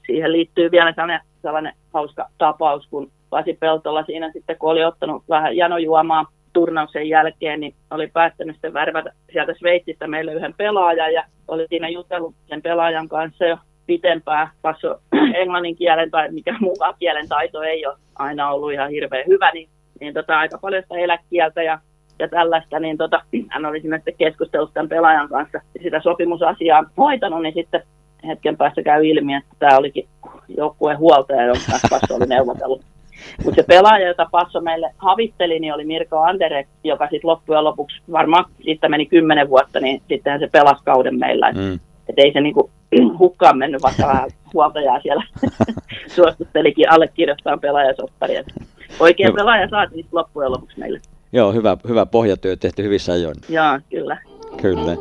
siihen liittyy vielä sellainen, sellainen hauska tapaus, kun Passo Peltola siinä sitten, kun oli ottanut vähän janojuomaa turnauksen jälkeen, niin oli päättänyt sitten värvätä sieltä Sveitsistä meille yhden pelaajan ja oli siinä jutellut sen pelaajan kanssa jo pitempään. Passo englannin kielen tai mikä muukaan kielen taito ei ole aina ollut ihan hirveän hyvä, niin niin tota, aika paljon sitä eläkieltä ja, ja tällaista, niin tota, hän oli siinä sitten keskustellut tämän pelaajan kanssa sitä sopimusasiaa hoitanut, niin sitten hetken päästä käy ilmi, että tämä olikin joukkueen huoltaja, jonka Passo oli neuvotellut. Mutta se pelaaja, jota Passo meille havitteli, niin oli Mirka Anderegg, joka sitten loppujen lopuksi, varmaan siitä meni kymmenen vuotta, niin sittenhän se pelasi kauden meillä. Mm. Että ei se niinku hukkaan mennyt, vaikka vähän huoltajaa siellä suostuttelikin allekirjoittaa pelaajasoppariin. Oikein pelaaja saatiin loppujen lopuksi meille. Joo, hyvä, hyvä pohjatyö tehty hyvissä ajoin. Joo, kyllä. Kyllä.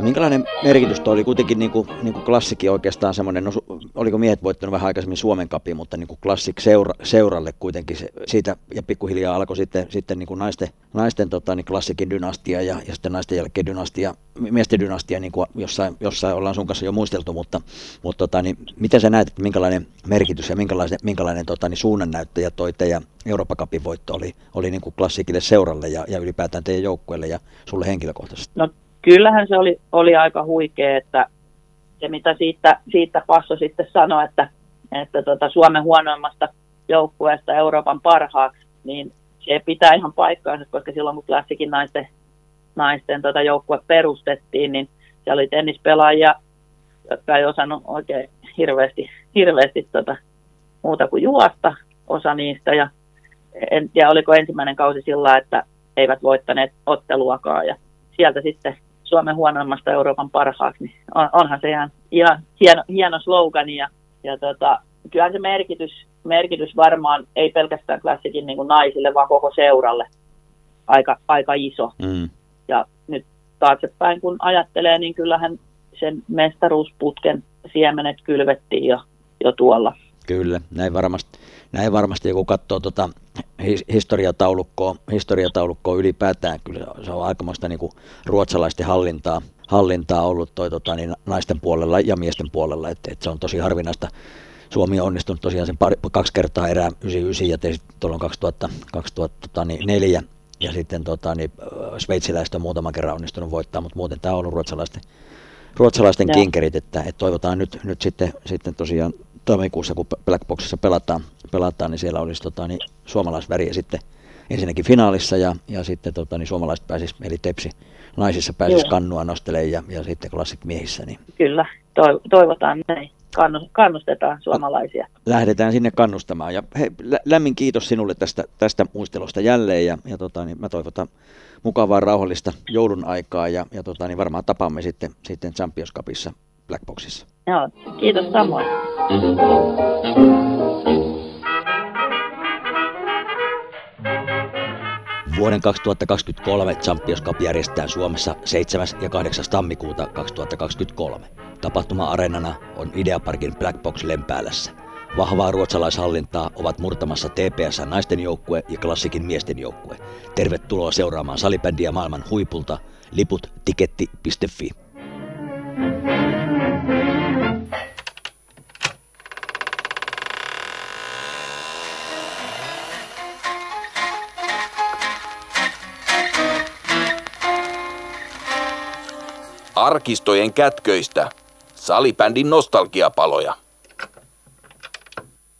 Minkälainen merkitys tuo oli kuitenkin niin kuin, niin kuin Classicin oikeastaan semmoinen, no, oliko miehet voittanut vähän aikaisemmin Suomen Cupin, mutta niin kuin Classic seura, seuralle kuitenkin se, siitä ja pikkuhiljaa alkoi sitten, sitten niin kuin naisten, naisten tota, niin Classicin dynastia ja, ja sitten naisten jälkeen dynastia, miesten dynastia, niin kuin jossain, jossain ollaan sun kanssa jo muisteltu, mutta, mutta tota, niin, miten sä näet, että minkälainen merkitys ja minkälainen, minkälainen tota, niin suunnannäyttäjä toi teidän Europa Cupin voitto oli, oli niin kuin Classicille seuralle ja, ja ylipäätään teidän joukkueelle ja sulle henkilökohtaisesti? No. Kyllähän se oli, oli aika huikea, että se mitä siitä, siitä Passo sitten sanoi, että, että tuota Suomen huonoimmasta joukkueesta Euroopan parhaaksi, niin se pitää ihan paikkaansa, koska silloin kun Classicin naisten, naisten tuota joukkue perustettiin, niin siellä oli tennispelaajia, jotka ei osannut oikein hirveästi, hirveästi tuota muuta kuin juosta, osa niistä. Ja en tiedä, oliko ensimmäinen kausi sillä, että eivät voittaneet otteluakaan ja sieltä sitten Suomen huonoimmasta Euroopan parhaaksi, niin on, onhan se ihan, ihan hieno, hieno slogani. Ja, ja tota, kyllähän se merkitys, merkitys varmaan ei pelkästään Classicin niin kuin naisille, vaan koko seuralle aika, aika iso. Mm. Ja nyt taaksepäin kun ajattelee, niin kyllähän sen mestaruusputken siemenet kylvettiin jo, jo tuolla. Kyllä, näin varmasti. Näin varmasti, kun katsoo tuota historiataulukkoa, historiataulukkoa ylipäätään, kyllä se on aikamoista niin kuin ruotsalaisten hallintaa, hallintaa ollut toi, tota, niin naisten puolella ja miesten puolella. Et, et se on tosi harvinaista. Suomi on onnistunut tosiaan sen pari, kaksi kertaa erää yhdeksänkymmentäyhdeksän ja tietysti tuolloin kaksituhatta, kaksituhattaneljä. Ja sitten tota, niin, sveitsiläiset on muutaman kerran onnistunut voittaa, mutta muuten tämä on ollut ruotsalaisten, ruotsalaisten kinkerit. Että, et toivotaan nyt, nyt sitten, sitten tosiaan tammikuussa, kun Black Boxissa pelataan, pelataan, niin siellä olisi tota, niin, suomalaisväriä sitten ensinnäkin finaalissa ja, ja sitten tota, niin, suomalaiset pääsis, eli Tepsi naisissa pääsisi kannua nostelemaan ja, ja sitten Classic miehissä. Niin. Kyllä, toiv- toivotaan näin. kannustetaan suomalaisia. Lähdetään sinne kannustamaan. Ja hei, lämmin kiitos sinulle tästä, tästä muistelusta jälleen. Ja, ja tota, niin mä toivotan mukavaa rauhallista joulun aikaa. Ja, ja tota, niin varmaan tapaamme sitten, sitten Champions Cupissa Black Boxissa. Joo, kiitos samoin. Vuoden kaksituhattakaksikymmentäkolme Champions Cup järjestetään Suomessa seitsemäs ja kahdeksas tammikuuta kaksituhattakaksikymmentäkolme. Tapahtuma-areenana on Idea Parkin Black Box Lempäälässä. Vahvaa ruotsalaishallintaa ovat murtamassa T P S:n naisten joukkue ja Classicin miesten joukkue. Tervetuloa seuraamaan salibändiä maailman huipulta. Liput tiketti piste fi. Arkistojen kätköistä salibändin nostalgiapaloja.